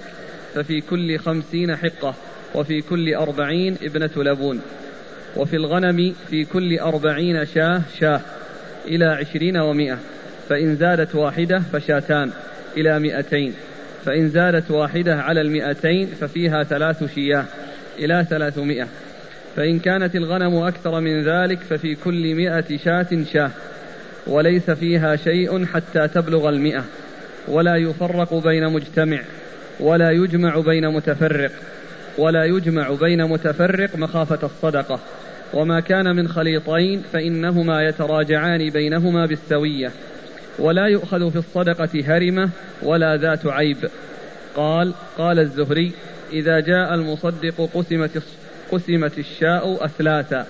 ففي كل 50 حقة، وفي كل 40 ابنة لبون، وفي الغنم في كل 40 شاه، إلى 20 و100، فإن زادت واحدة فشاتان، إلى 200، فإن زادت واحدة على 200 ففيها 3 شياه، إلى 300، فإن كانت الغنم أكثر من ذلك ففي كل 100 شاه، وليس فيها شيء حتى تبلغ 100، ولا يفرق بين مجتمع، ولا يجمع بين متفرق، ولا يجمع بين متفرق مخافة الصدقة. وما كان من خليطين فإنهما يتراجعان بينهما بالسوية، ولا يؤخذ في الصدقة هرمة ولا ذات عيب. قال الزهري: إذا جاء المصدق قسمت الشاء أثلاثا،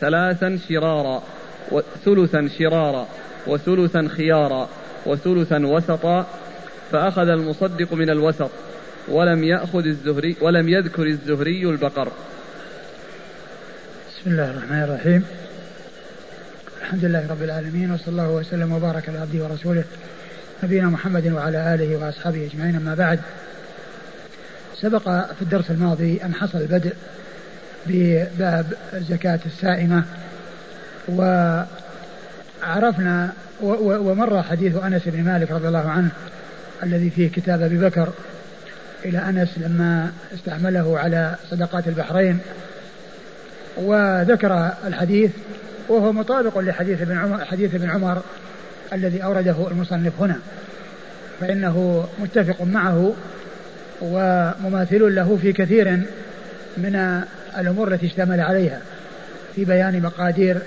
3 شرارا، وثلثا شرارا، وثلثا خيارا، وثلثا وسطا، فأخذ المصدق من الوسط، ولم يذكر الزهري البقر. بسم الله الرحمن الرحيم، الحمد لله رب العالمين، وصلى الله وسلم وبارك على عبده ورسوله نبينا محمد وعلى آله وأصحابه أجمعين، أما بعد. سبق في الدرس الماضي أن حصل البدء بباب زكاة السائمة، وعرفنا ومر حديث أنس بن مالك رضي الله عنه الذي فيه كتاب أبي بكر إلى أنس لما استعمله على صدقات البحرين، وذكر الحديث وهو مطابق لحديث ابن عمر الذي أورده المصنف هنا، فإنه متفق معه ومماثل له في كثير من الأمور التي اشتمل عليها في بيان مقادير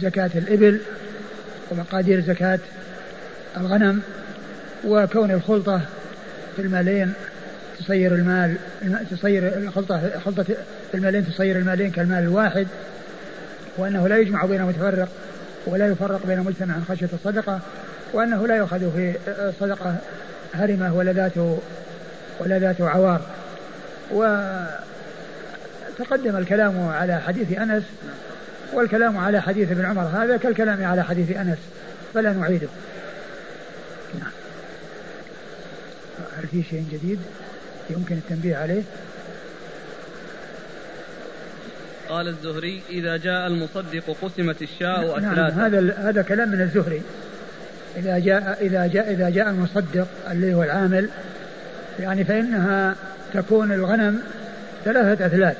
زكاة الإبل ومقادير زكاة الغنم، وكون الخلطة في المالين تصير المال الخلطة في المالين تصير المالين كالمال الواحد، وأنه لا يجمع بين متفرق ولا يفرق بين مجتمع عن خشية الصدقة، وأنه لا يأخذ في الصدقة هرمة ولا ذات ولا ذات عوار. وتقدم الكلام على حديث أنس، والكلام على حديث ابن عمر هذا كالكلام على حديث أنس فلا نعيده. نعم. هل في شيء جديد يمكن التنبيه عليه؟ قال الزهري: إذا جاء المصدق قسمت الشاء وأثلاثها. نعم، هذا كلام من الزهري. إذا جاء المصدق اللي هو العامل، يعني فإنها تكون الغنم ثلاثة أثلاث،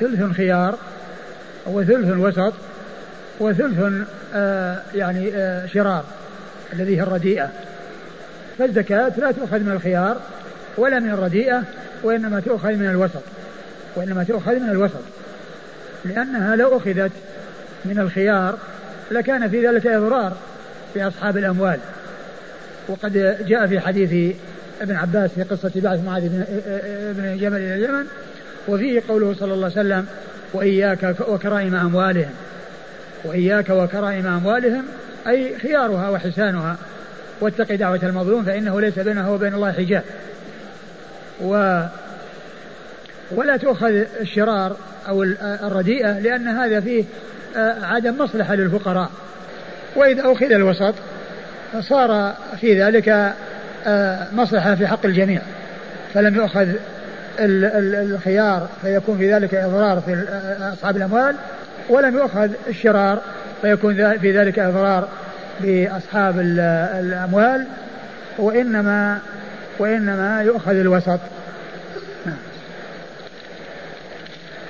ثلث خيار وثلث وسط وثلث شرار الذي هي الرديئة. فالزكاة لا تؤخذ من الخيار ولا من الرديئة، وإنما تؤخذ من الوسط، لأنها لو أخذت من الخيار لكان في ذلك إضرار بأصحاب الأموال، وقد جاء في حديث ابن عباس في قصة بعث معاذ بن جبل إلى اليمن، وفيه قوله صلى الله عليه وسلم: وإياك وكرائم أموالهم، أي خيارها وحسانها، واتق دعوة المظلوم فإنه ليس بينه وبين الله حجاب. ولا تؤخذ الشرار أو الرديئة، لأن هذا فيه عدم مصلحة للفقراء. وإذا أخذ الوسط صار في ذلك مصلحة في حق الجميع، فلم يؤخذ الخيار فيكون في ذلك إضرار في أصحاب الأموال، ولم يؤخذ الشرار فيكون في ذلك إضرار بأصحاب الأموال، وإنما يؤخذ الوسط.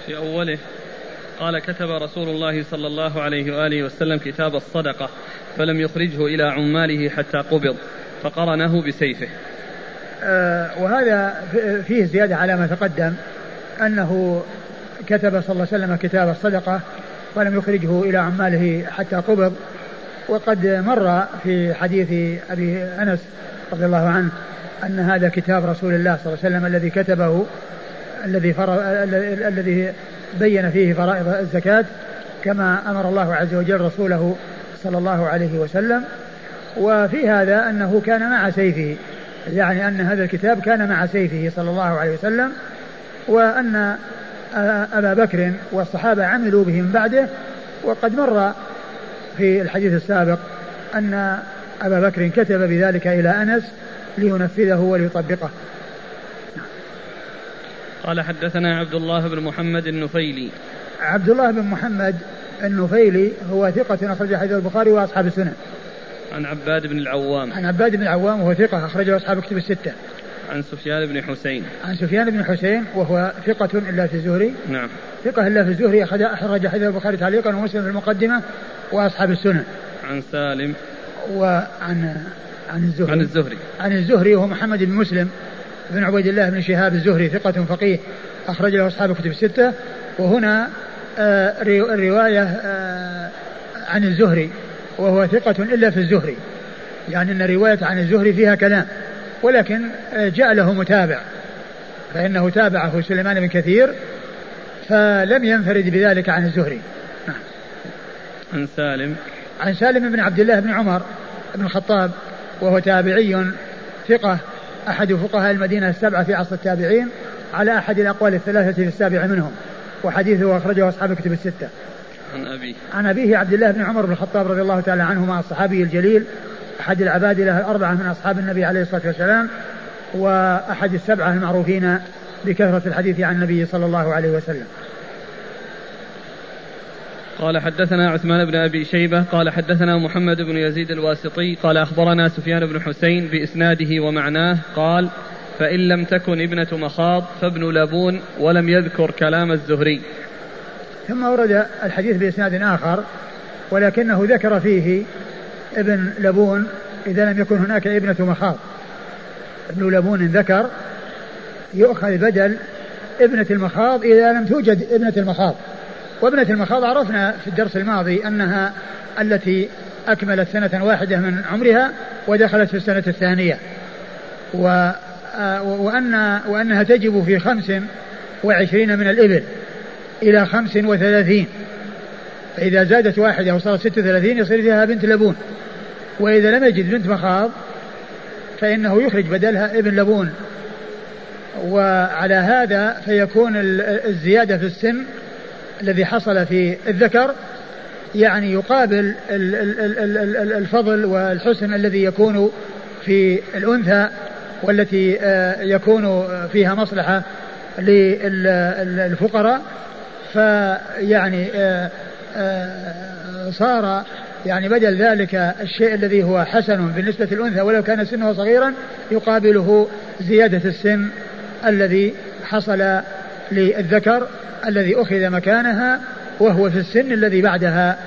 في أوله قال: كتب رسول الله صلى الله عليه وآله وسلم كتاب الصدقة فلم يخرجه إلى عماله حتى قبض فقرنه بسيفه. وهذا فيه زيادة على ما تقدم، أنه كتب صلى الله عليه وسلم كتاب الصدقة فلم يخرجه إلى عماله حتى قبض. وقد مر في حديث أبي أنس رضي الله عنه أن هذا كتاب رسول الله صلى الله عليه وسلم الذي كتبه، الذي بين فيه فرائض الزكاة كما أمر الله عز وجل رسوله صلى الله عليه وسلم. وفي هذا أنه كان مع سيفه، يعني أن هذا الكتاب كان مع سيفه صلى الله عليه وسلم، وأن أبا بكر والصحابة عملوا به من بعده. وقد مر في الحديث السابق أن أبا بكر كتب بذلك إلى أنس لينفذه وليطبقه. قال: حدثنا عبد الله بن محمد النفيلي. عبد الله بن محمد النفيلي هو ثقة أخرج حديث البخاري وأصحاب السنن. عن عباد بن العوام. عن عباد بن العوام وهو ثقة أخرجه أصحاب كتب الستة. عن سفيان بن حسين. عن سفيان بن حسين وهو ثقة إلا في الزهري. نعم. ثقة إلا في الزهري أخرج حديث البخاري تعليقا ومسلم في المقدمة وأصحاب السنن. عن سالم. عن الزهري وهو محمد بن مسلم بن عبيد الله بن شهاب الزهري ثقة فقيه أخرج له أصحاب كتب الستة. وهنا الرواية عن الزهري وهو ثقة إلا في الزهري، يعني أن رواية عن الزهري فيها كلام، ولكن جاء له متابع، فإنه تابعه سليمان بن كثير فلم ينفرد بذلك عن الزهري. عن سالم بن عبد الله بن عمر بن الخطاب وهو تابعي ثقة أحد فقهاء المدينة السبعة في عصر التابعين على أحد الأقوال الثلاثة في السابعة منهم، وحديثه أخرجه أصحاب كتب الستة. عن أبيه عبد الله بن عمر بن الخطاب رضي الله تعالى عنه مع الصحابي الجليل أحد العباد له الأربعة من أصحاب النبي عليه الصلاة والسلام، وأحد السبعة المعروفين بكثرة الحديث عن النبي صلى الله عليه وسلم. قال: حدثنا عثمان بن أبي شيبة قال: حدثنا محمد بن يزيد الواسطي قال: أخبرنا سفيان بن حسين بإسناده ومعناه قال: فإن لم تكن ابنة مخاض فابن لبون، ولم يذكر كلام الزهري. ثم ورد الحديث بإسناد آخر، ولكنه ذكر فيه ابن لبون إذا لم يكن هناك ابنة مخاض. ابن لبون ذكر يؤخذ بدل ابنة المخاض إذا لم توجد ابنة المخاض، وابنة المخاض عرفنا في الدرس الماضي أنها التي أكملت سنة واحدة من عمرها ودخلت في السنة الثانية، وأنها تجب في 25 من الإبل إلى 35، فإذا زادت واحدة وصارت 36 يصير فيها بنت لبون. وإذا لم يجد بنت مخاض فإنه يخرج بدلها ابن لبون، وعلى هذا فيكون الزيادة في السن الذي حصل في الذكر يعني يقابل الفضل والحسن الذي يكون في الأنثى والتي يكون فيها مصلحة للفقراء. فيعني صار يعني بدل ذلك الشيء الذي هو حسن بالنسبة للأنثى ولو كان سنه صغيرا يقابله زيادة السن الذي حصل للذكر الذي أخذ مكانها وهو في السن الذي بعدها,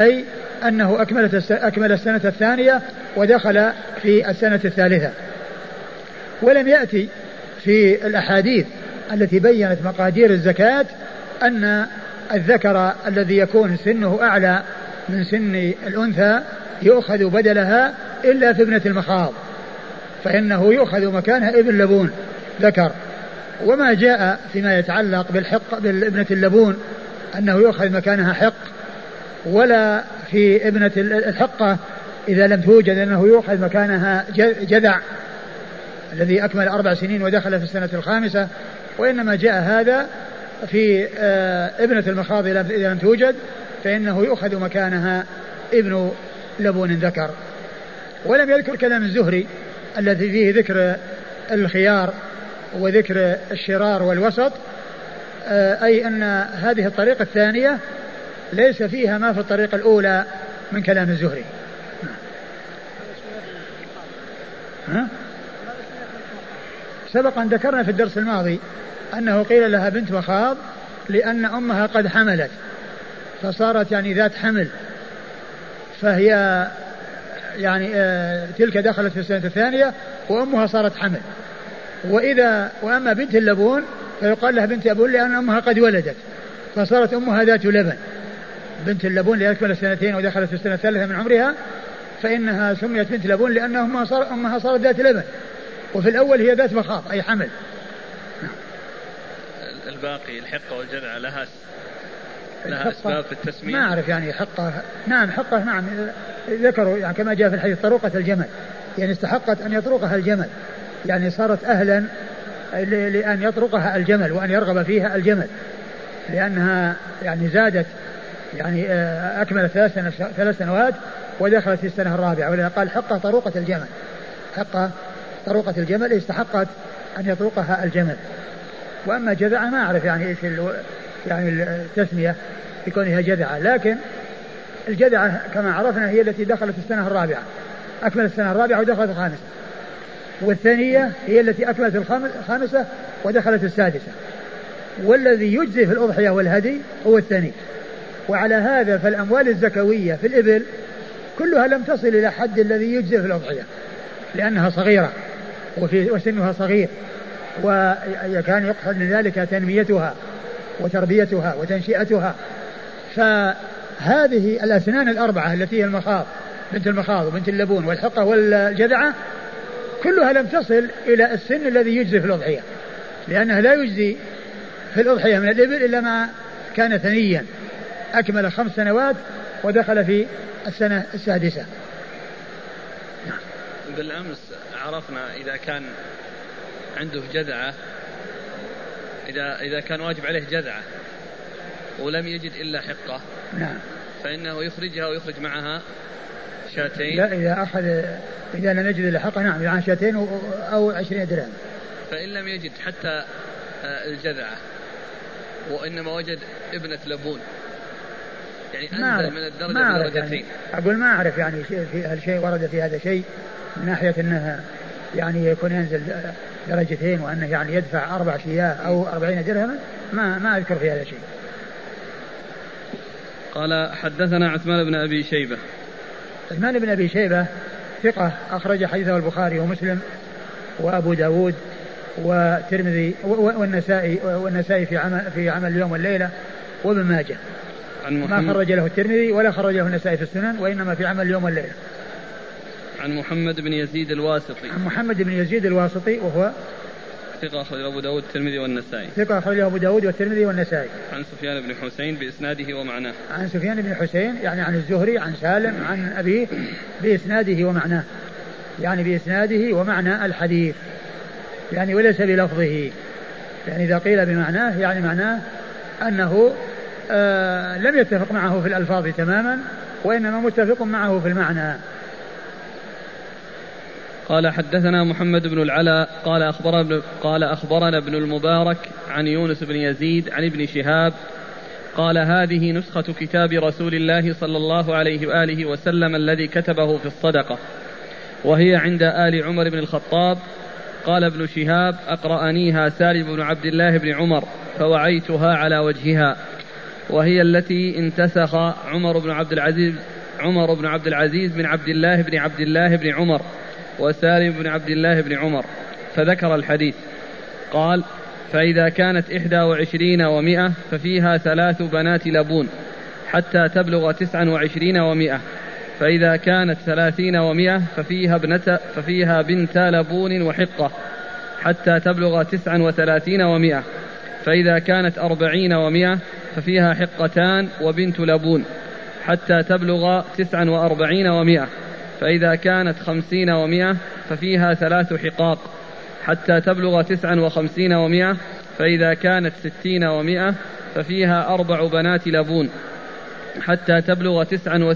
أي أنه أكمل السنة الثانية ودخل في السنة الثالثة. ولم يأتي في الأحاديث التي بيّنت مقادير الزكاة أن الذكر الذي يكون سنه أعلى من سن الأنثى يؤخذ بدلها إلا في ابنة المخاض, فإنه يؤخذ مكانها ابن لبون ذكر. وما جاء فيما يتعلق بالحق بالابنة اللبون أنه يؤخذ مكانها حق, ولا في ابنة الحقة إذا لم توجد أنه يؤخذ مكانها جذع الذي أكمل 4 سنين ودخل في السنة الخامسة, وإنما جاء هذا في ابنة المخاض إذا لم توجد فإنه يؤخذ مكانها ابن لبون ذكر. ولم يذكر كلام الزهري الذي فيه ذكر الخيار وذكر الشرار والوسط, أي أن هذه الطريقة الثانية ليس فيها ما في الطريقة الأولى من كلام الزهري. سبقا ذكرنا في الدرس الماضي أنه قيل لها بنت مخاض لأن أمها قد حملت فصارت يعني ذات حمل, فهي يعني تلك دخلت في السنة الثانية وأمها صارت حمل. وأما بنت اللبون فيقال لها بنت أبون لأن أمها قد ولدت فصارت أمها ذات لبن. بنت اللبون لأكمل السنتين ودخلت في السنة الثالثة من عمرها فإنها سميت بنت لبون لأن أمها صارت ذات لبن, وفي الأول هي ذات مخاض أي حمل. الباقي الحقة والجذع لها أسباب في التسمية, ما أعرف يعني حقة. نعم حقة, نعم ذكروا يعني كما جاء في الحديث طروقة الجمل, يعني استحقت أن يطرقها الجمل, يعني صارت أهلا لأن يطرقها الجمل وأن يرغب فيها الجمل, لأنها يعني زادت يعني أكملت 3 سنوات ودخلت في السنة الرابعة, ولذا قال حقة طروقة الجمل. حقة طروقة الجمل استحقت أن يطرقها الجمل. وأما جذعة ما أعرف يعني إيش يعني التسمية يكونها جذعة, لكن الجذعة كما عرفنا هي التي دخلت السنة الرابعة أكملت السنة الرابعة ودخلت الخامسة, والثانية هي التي أكملت الخامسة ودخلت السادسة, والذي يجزي في الأضحية والهدي هو الثاني. وعلى هذا فالأموال الزكوية في الإبل كلها لم تصل إلى حد الذي يجزي في الأضحية لأنها صغيرة وسنها صغير, وكان يقصد من ذلك تنميتها وتربيتها وتنشئتها. فهذه الأسنان 4 التي هي المخاض بنت المخاض وبنت اللبون والحقة والجذعة كلها لم تصل إلى السن الذي يجزي في الأضحية, لأنها لا يجزي في الأضحية من الإبل إلا ما كان ثنيا أكمل 5 سنوات ودخل في السنة السادسة. بالأمس عرفنا إذا كان عنده جذعة إذا كان واجب عليه جذعة ولم يجد إلا حقة, نعم, فإنه يخرجها ويخرج معها 2 شاة. لا إذا لم يجد إلا حقة, نعم, معها 2 أو 20 درهم. فإن لم يجد حتى الجذعة وإنما وجد ابنة لبون يعني أنزل من الدرجة بدرجتين. يعني أقول ما أعرف يعني شيء ورد في هذا شيء من ناحية أنها يعني يكون ينزل درجتين وأنه يعني يدفع 4 شياه أو 40 درهما, ما أذكر في هذا شيء. قال حدثنا عثمان بن أبي شيبة. عثمان بن أبي شيبة ثقة أخرج حديثه البخاري ومسلم وأبو داود والترمذي والنسائي في عمل اليوم والليلة وابن ماجه. ما خرج له الترمذي ولا خرج له النسائي في السنن, وإنما في عمل اليوم والليلة. عن محمد بن يزيد الواسطي. عن محمد بن يزيد الواسطي وهو ثقة أخرجه أبو داود والترمذي والنسائي. ثقة أخرجه أبو داود والترمذي والنسائي. عن سفيان بن حسين بإسناده ومعناه. عن سفيان بن حسين يعني عن الزهري عن سالم عن أبيه بإسناده ومعناه, يعني بإسناده ومعنى الحديث. يعني وليس بلفظه، يعني إذا قيل بمعناه يعني معناه أنه لم يتفق معه في الألفاظ تماما، وإنما متفق معه في المعنى. قال حدثنا محمد بن العلاء قال أخبرنا ابن المبارك عن يونس بن يزيد عن ابن شهاب قال هذه نسخة كتاب رسول الله صلى الله عليه وآله وسلم الذي كتبه في الصدقة، وهي عند آل عمر بن الخطاب. قال ابن شهاب أقرأنيها سالم بن عبد الله بن عمر فوعيتها على وجهها، وهي التي انتسخ عمر بن عبد العزيز من عبد الله بن عمر وسالم بن عبد الله بن عمر، فذكر الحديث. قال فإذا كانت 21 و100 ففيها 3 بنات لبون حتى تبلغ 29 و100، فإذا كانت 30 و100 ففيها بنت لبون وحقة حتى تبلغ 39 و100، فإذا كانت 40 و100 ففيها حقتان وبنت لبون حتى تبلغ 49 و100، فإذا كانت 50 و100 ففيها 3 حقاق حتى تبلغ 59 و100، فإذا كانت 60 و100 ففيها 4 بنات لبون حتى تبلغ 69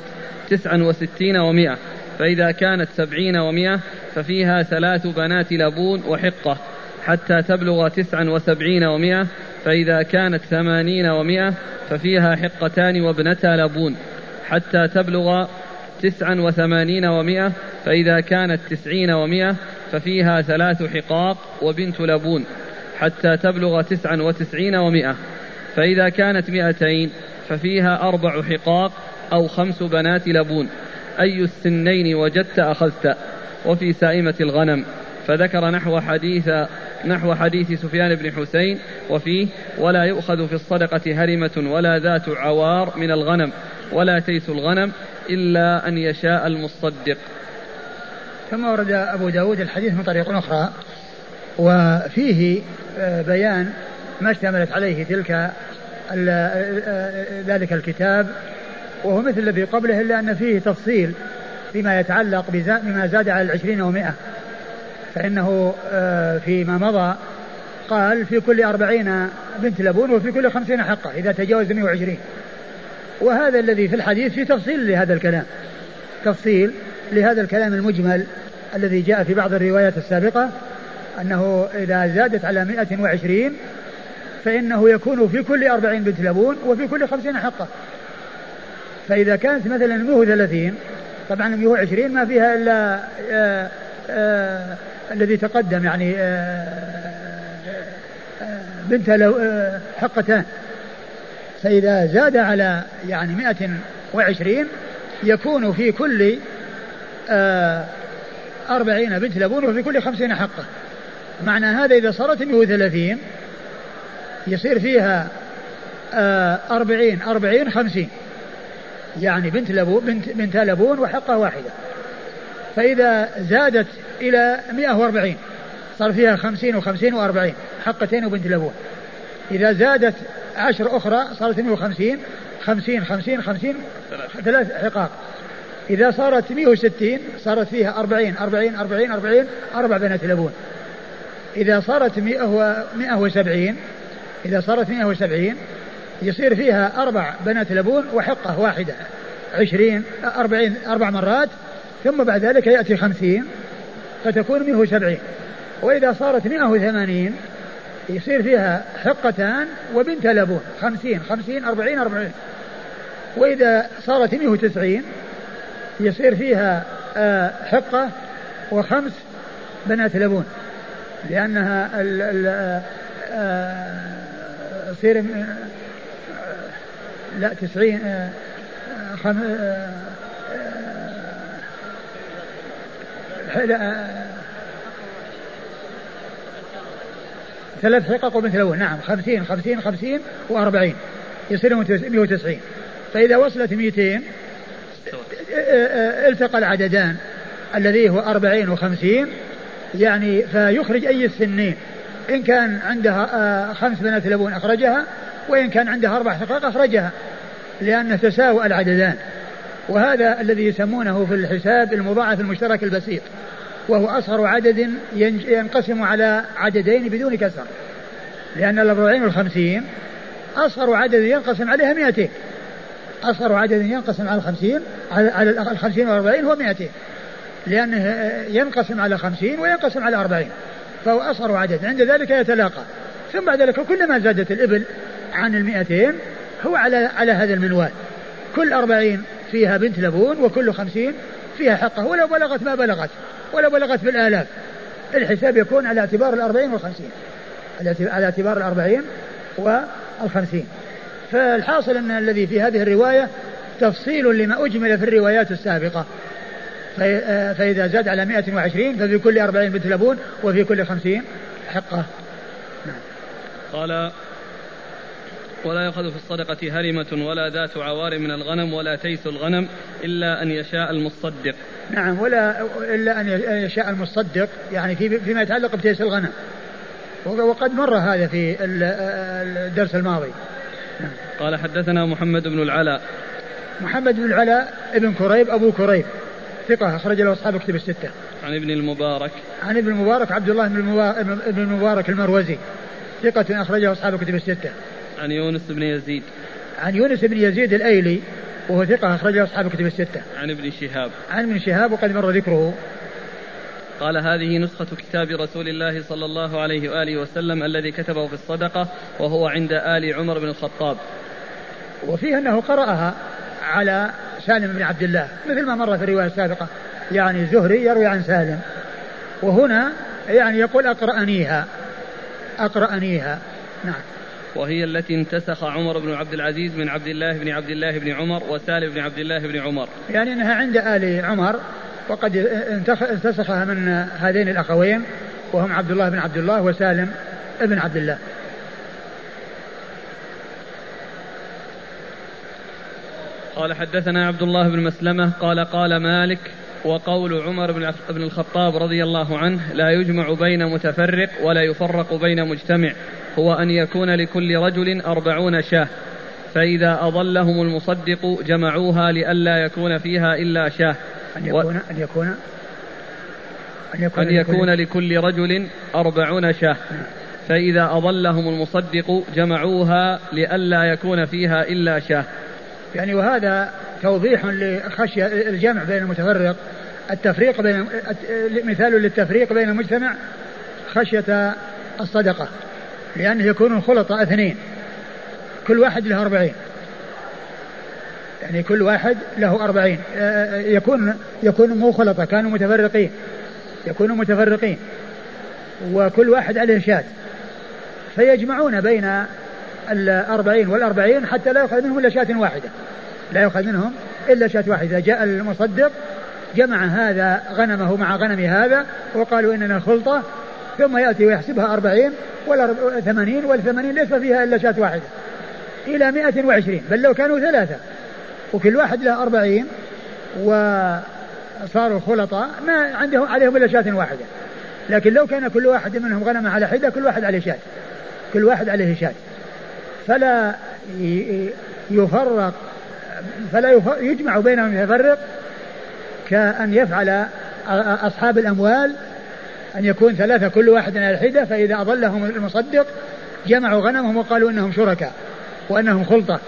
و100، فإذا كانت 70 و100 ففيها 3 بنات لبون وحقة حتى تبلغ 79 و100، فإذا كانت 80 و100 ففيها حقتان وابنتا لبون حتى تبلغ 89 و100، فإذا كانت 90 و100 ففيها 3 حقاق وبنت لبون حتى تبلغ 99 و100، فإذا كانت 200 ففيها 4 حقاق أو 5 بنات لبون، أي السنين وجدت أخذت، وفي سائمة الغنم. فذكر نحو حديث سفيان بن حسين، وفيه ولا يؤخذ في الصدقة هرمة ولا ذات عوار من الغنم ولا تيس الغنم إلا أن يشاء المصدق. ثم ورد أبو داود الحديث من طريق أخرى، وفيه بيان ما اشتملت عليه ذلك الكتاب، وهو مثل الذي قبله إلا أن فيه تفصيل فيما يتعلق بما زاد على 20 و100، فإنه فيما مضى قال في كل 40 بنت لبون وفي كل 50 حقة إذا تجاوز 120، وهذا الذي في الحديث في تفصيل لهذا الكلام، تفصيل لهذا الكلام المجمل الذي جاء في بعض الروايات السابقة أنه إذا زادت على 120 فإنه يكون في كل 40 بنت لبون وفي كل 50 حقة. فإذا كانت مثلا 130، طبعا 120 ما فيها إلا الذي تقدم، يعني بنت حقتان، فإذا زاد على يعني 120 يكون في كل 40 بنت لبون وفي كل 50 حقة. معنى هذا إذا صارت 130 يصير فيها 40 40 50، يعني بنت لبون وحقة واحدة. فإذا زادت إلى 140 صار فيها 50 و50 و40 حقتين وبنت لبون. إذا زادت 10 أخرى صارت 150 50 50 50 3 حقاق. إذا صارت 160 صارت فيها 40 40 40 40 4 بنات لبون. إذا صارت 170 يصير فيها 4 بنات لبون وحقة واحدة، 20 40 4 مرات، ثم بعد ذلك يأتي 50 فتكون 170. وإذا صارت 180 يصير فيها حقتان وبنت لبون 50 50 40 40. وإذا صارت 190 يصير فيها حقة و5 بنات لبون، لأنها يصير لا 90 3 حقق وبنت لبون، نعم 50 50 50 و40 يصير 190. فإذا وصلت 200 التقى العددان الذي هو 40 و50، يعني فيخرج أي السنين، إن كان عندها 5 بنات لبون أخرجها، وإن كان عندها 4 حقاق أخرجها، لأن تساوى العددان. وهذا الذي يسمونه في الحساب المضاعف المشترك البسيط، وهو أصغر عدد ينقسم على عددين بدون كسر, لأن الأربعين والخمسين أصغر عدد ينقسم عليها 200, أصغر عدد ينقسم على الخمسين على الخمسين والأربعين هو 200, لأنه ينقسم على 50 وينقسم على 40, فهو أصغر عدد. عند ذلك يتلاقى, ثم بعد ذلك كلما زادت الإبل عن 200 هو على هذا المنوال, كل 40 فيها بنت لبون وكل 50 فيها حقه, ولو بلغت ما بلغت ولو بلغت بالآلاف. الحساب يكون على اعتبار 40 و50, على اعتبار 40 و50. فالحاصل أن الذي في هذه الرواية تفصيل لما أجمل في الروايات السابقة, فإذا زاد على 120 ففي كل 40 بنت لبون وفي كل 50 حقه. قال: ولا يؤخذ في الصدقة هرمة ولا ذات عوار من الغنم ولا تيس الغنم إلا أن يشاء المصدق. نعم, إلا أن يشاء المصدق, يعني فيما يتعلق بتيس الغنم, وقد مر هذا في الدرس الماضي. قال: حدثنا محمد بن العلاء. محمد بن العلاء ابن كريب أبو كريب ثقة, أخرج له أصحاب كتب الستة. عن ابن المبارك. عن ابن المبارك عبد الله بن المبارك المروزي ثقة, أخرجه أصحاب كتب الستة. عن يونس بن يزيد. عن يونس بن يزيد الأيلي وهو ثقة, أخرجه أصحاب كتب الستة. عن ابن شهاب. عن ابن شهاب وقد مر ذكره. قال: هذه نسخة كتاب رسول الله صلى الله عليه وآله وسلم الذي كتبه في الصدقة, وهو عند آل عمر بن الخطاب. وفيه أنه قرأها على سالم بن عبد الله مثل ما مر في الرواية السابقة, يعني الزهري يروي عن سالم, وهنا يعني يقول أقرأنيها. نعم. وهي التي انتسخ عمر بن عبد العزيز من عبد الله بن عمر وسالم بن عبد الله بن عمر, يعني أنها عند آل عمر, وقد انتسخها من هذين الأخوين وهم عبد الله بن عبد الله وسالم بن عبد الله. قال: حدثنا عبد الله بن مسلمة قال: قال مالك: وقول عمر بن الخطاب رضي الله عنه: لا يجمع بين متفرق ولا يفرق بين مجتمع, هو أن يكون لكل رجل 40 شاة, فإذا أضلهم المصدق جمعوها لئلا يكون فيها إلا شاة. أن يكون لكل رجل 40 شاة, فإذا أضلهم المصدق جمعوها لئلا يكون فيها إلا شاة. يعني وهذا توضيح لخشية الجمع بين المتفرق, التفريق بين, مثال للتفريق بين المجتمع خشية الصدقة, لأنه يكون الخلطة 2 كل واحد له 40, يعني كل واحد له 40, يكون مو خلطة, كانوا متفرقين, يكونوا متفرقين وكل واحد عليه شاة, فيجمعون بين 40 وال40 حتى لا يأخذ منهم إلا شاة واحدة, لا يأخذ منهم إلا شاة واحدة. جاء المصدق جمع هذا غنمه مع غنم هذا وقالوا إننا خلطة, ثم يأتي ويحسبها 40 وال80 وال80 ليس فيها إلا شاة واحدة إلى 120, بل لو كانوا 3 وكل واحد له 40 وصاروا خلطة ما عندهم عليهم إلا شاة واحدة, لكن لو كان كل واحد منهم غنم على حدة كل واحد عليه شاة, كل واحد عليه شاة, فلا يجمع بينهم يفرق, كأن يفعل أصحاب الأموال, أن يكون 3 كل واحد على حدة, فإذا أضلهم المصدق جمعوا غنمهم وقالوا إنهم شركاء وأنهم خلطة,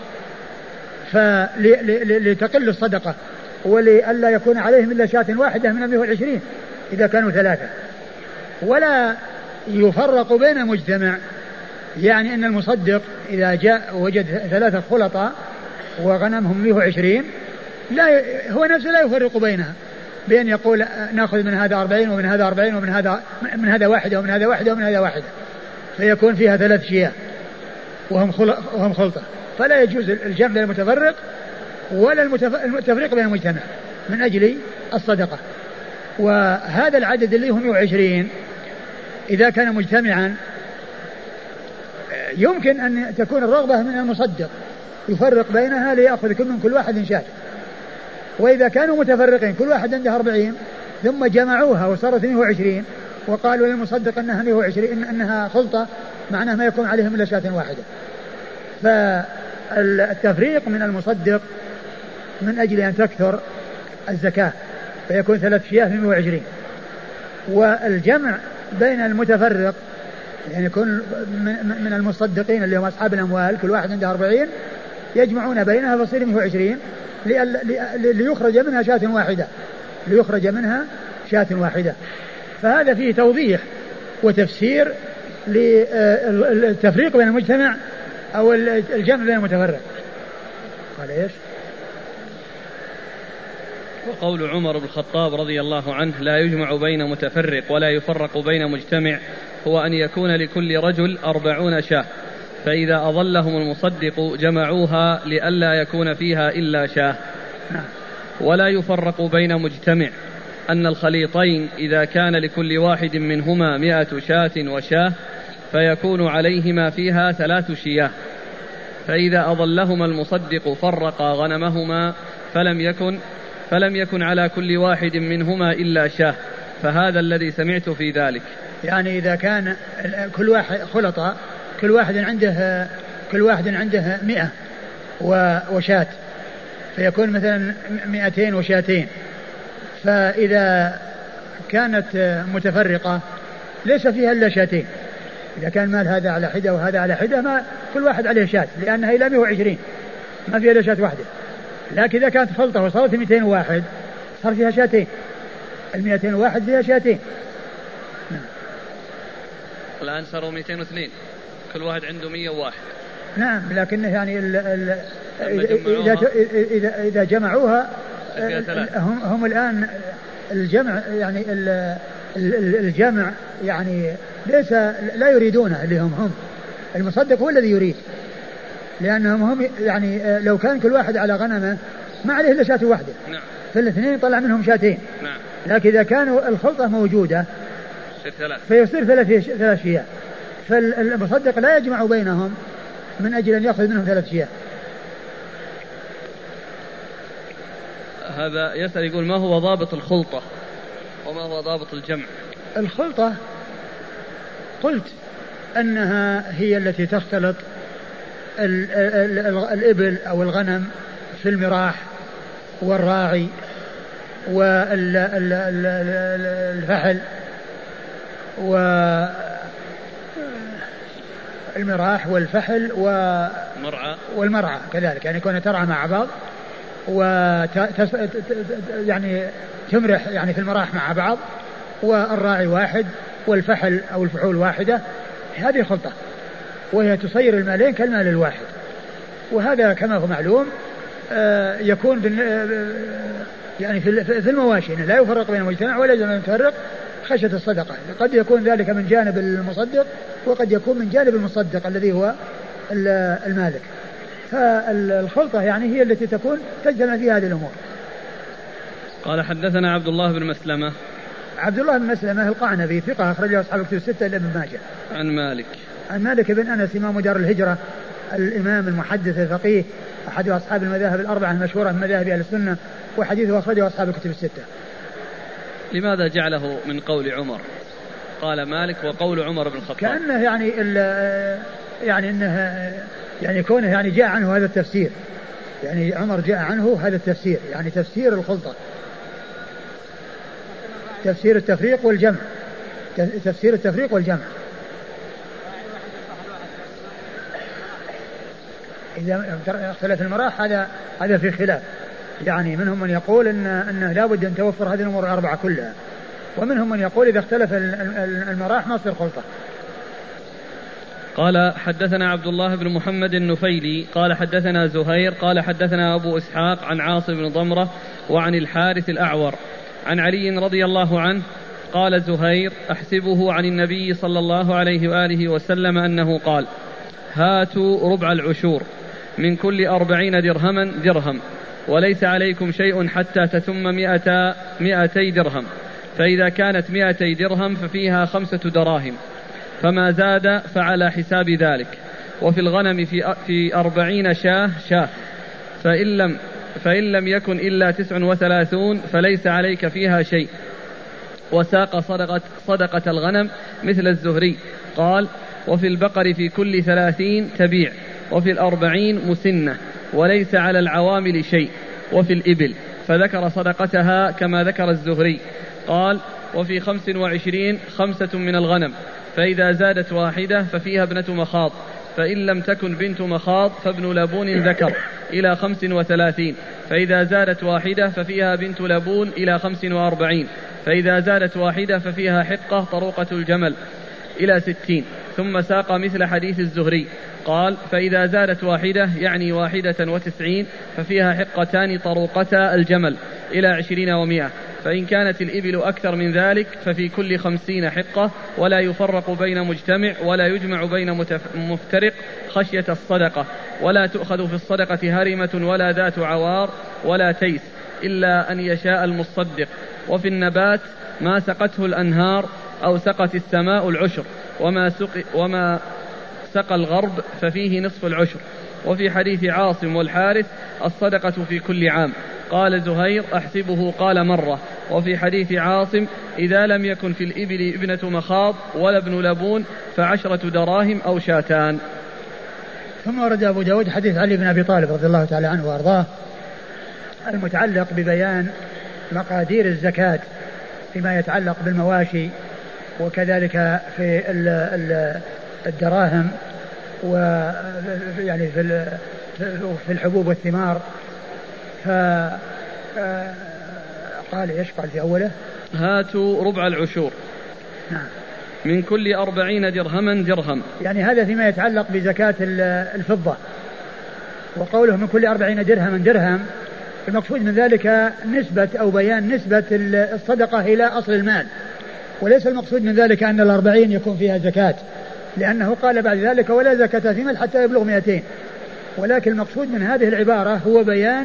فلتقل الصدقة ولألا يكون عليهم إلا شاة واحدة من 120 إذا كانوا 3. ولا يفرق بين مجتمع, يعني أن المصدق إذا جاء وجد 3 خلطة وغنمهم 120 لا هو نفسه لا يفرق بينها, بأن يقول نأخذ من هذا 40 ومن هذا 40 ومن هذا واحدة ومن هذا واحدة ومن هذا واحدة, فيكون فيها 3 شياه وهم خلطة. فلا يجوز الجمع بين المتفرق ولا التفريق بين المجتمع من أجل الصدقة. وهذا العدد اللي هم 120 إذا كان مجتمعا يمكن أن تكون الرغبة من المصدق يفرق بينها ليأخذ كل واحد شاة, وإذا كانوا متفرقين كل واحد عنده 40 ثم جمعوها وصارت 120 وقالوا للمصدق أنها 120 أنها خلطة, معناه ما يكون عليهم إلا شاة واحدة. فالتفريق من المصدق من أجل أن تكثر الزكاة, فيكون 3 شياه من 120, والجمع بين المتفرق يعني يكون من المصدقين اللي هم أصحاب الأموال كل واحد عنده 40 يجمعون بينها فيصير 120 ليخرج منها شاة واحدة فهذا فيه توضيح وتفسير للتفريق بين المجتمع أو الجمع بين المتفرق. قال إيش؟ وقول عمر بن الخطاب رضي الله عنه لا يجمع بين متفرق ولا يفرق بين مجتمع هو أن يكون لكل رجل 40 شاة فإذا أضلهم المصدق جمعوها لئلا يكون فيها إلا شاة. ولا يفرق بين مجتمع أن الخليطين إذا كان لكل واحد منهما 100 شاة وشاه فيكون عليهما فيها 3 شياه فإذا أضلهما المصدق فرق غنمهما فلم يكن على كل واحد منهما إلا شاه فهذا الذي سمعت في ذلك. يعني إذا كان كل واحد خلطة كل واحد عنده 100 وشاة فيكون مثلا 200 وشاتين فإذا كانت متفرقة ليس فيها إلا شاتين إذا كان مال هذا على حدة وهذا على حدة ما كل واحد عليه شات لأنها إلى 120 ما فيها إلا شات واحدة. لكن إذا كانت خلطة وصارت 201 صار فيها شاتين 201 فيها شاتين. الآن صاروا 202 كل واحد عنده 101. نعم لكن يعني إذا جمعوها هم الآن الجمع يعني الجمع يعني ليس لا يريدونه اللي هم المصدق هو الذي يريد لأنهم هم يعني لو كان كل واحد على غنمه ما عليه إلا شاة واحدة فالاثنين طلع منهم شاتين لكن إذا كانوا الخلطة موجودة فيصير 3 شياه فالمصدق لا يجمع بينهم من أجل أن يأخذ منهم 3 شياه. هذا يسأل يقول ما هو ضابط الخلطة وما هو ضابط الجمع؟ الخلطة قلت أنها هي التي تختلط الإبل أو الغنم في المراح والراعي والفحل والمراح والفحل والمرعى كذلك يعني كونها ترعى مع بعض يعني تمرح يعني في المراح مع بعض والراعي واحد والفحل أو الفحول واحدة هذه الخلطة وهي تصير المالين كالمال الواحد وهذا كما هو معلوم يكون يعني في المواشي لا يفرق بين المجتمع ولا يجمع المتفرق خشية الصدقة. قد يكون ذلك من جانب المصدق وقد يكون من جانب المصدق الذي هو المالك فالخلطة يعني هي التي تكون تجمع في هذه الأمور. قال حدثنا عبد الله بن مسلمة القعنبي ثقة أخرجه أصحاب الكتب 6 إلا ابن ماجه عن مالك بن أنس إمام دار الهجرة الإمام المحدث الفقيه أحد أصحاب المذاهب 4 المشهورة من مذاهب أهل السنة وحديثه أخرجه أصحاب الكتب 6. لماذا جعله من قول عمر؟ قال مالك وقول عمر بن الخطاب كأنه يعني إنها يعني كونه يعني جاء عنه هذا التفسير يعني عمر جاء عنه هذا التفسير يعني تفسير الخلطة تفسير التفريق والجمع إذا اختلف المراح هذا في خلاف يعني منهم من يقول أنه لا بد أن توفر هذه الأمور 4 كلها ومنهم من يقول إذا اختلف المراح ما تصير خلطة. قال حدثنا عبد الله بن محمد النفيلي قال حدثنا زهير قال حدثنا أبو إسحاق عن عاصم بن ضمرة وعن الحارث الأعور عن علي رضي الله عنه قال زهير أحسبه عن النبي صلى الله عليه وآله وسلم أنه قال هاتوا ربع العشور من كل 40 درهما درهم وليس عليكم شيء حتى تتم 200 درهم فإذا كانت 200 درهم ففيها 5 دراهم فما زاد فعلى حساب ذلك وفي الغنم في 40 شاه فإن لم يكن إلا 39 فليس عليك فيها شيء. وساق صدقة الغنم مثل الزهري قال وفي البقر في كل 30 تبيع وفي 40 مسنة وليس على العوامل شيء وفي الإبل فذكر صدقتها كما ذكر الزهري قال وفي 25 خمسة من الغنم، فإذا زادت واحدة ففيها ابنة مخاض، فإن لم تكن بنت مخاض فابن لبون ذكر إلى 35، فإذا زادت واحدة ففيها بنت لبون إلى 45، فإذا زادت واحدة ففيها حقة طروقة الجمل إلى 60. ثم ساق مثل حديث الزهري قال: فإذا زادت واحدة يعني 91 ففيها حقتان طروقتا الجمل إلى 20 و100، فإن كانت الإبل أكثر من ذلك ففي كل 50 حقة، ولا يفرق بين مجتمع ولا يجمع بين مفترق خشية الصدقة، ولا تؤخذ في الصدقة هرمة ولا ذات عوار ولا تيس إلا أن يشاء المصدق. وفي النبات ما سقته الأنهار أو سقت السماء العشر، وما سقى الغرب ففيه نصف العشر. وفي حديث عاصم والحارث الصدقة في كل عام. قال زهير: أحسبه قال مرة. وفي حديث عاصم: إذا لم يكن في الإبل ابنة مخاض ولا ابن لبون فعشرة دراهم أو شاتان. ثم ورد أبو داود حديث علي بن أبي طالب رضي الله تعالى عنه وأرضاه المتعلق ببيان مقادير الزكاة فيما يتعلق بالمواشي، وكذلك في الدراهم، ويعني في الحبوب والثمار. قال ايش قال في اوله؟ هاتوا ربع العشور. نعم. من كل 40 درهما درهم، يعني هذا فيما يتعلق بزكاة الفضة. وقوله من كل 40 درهما درهم، المقصود من ذلك نسبة أو بيان نسبة الصدقة إلى أصل المال، وليس المقصود من ذلك أن 40 يكون فيها زكاة، لأنه قال بعد ذلك: ولا زكاة في المال حتى يبلغ 200. ولكن المقصود من هذه العبارة هو بيان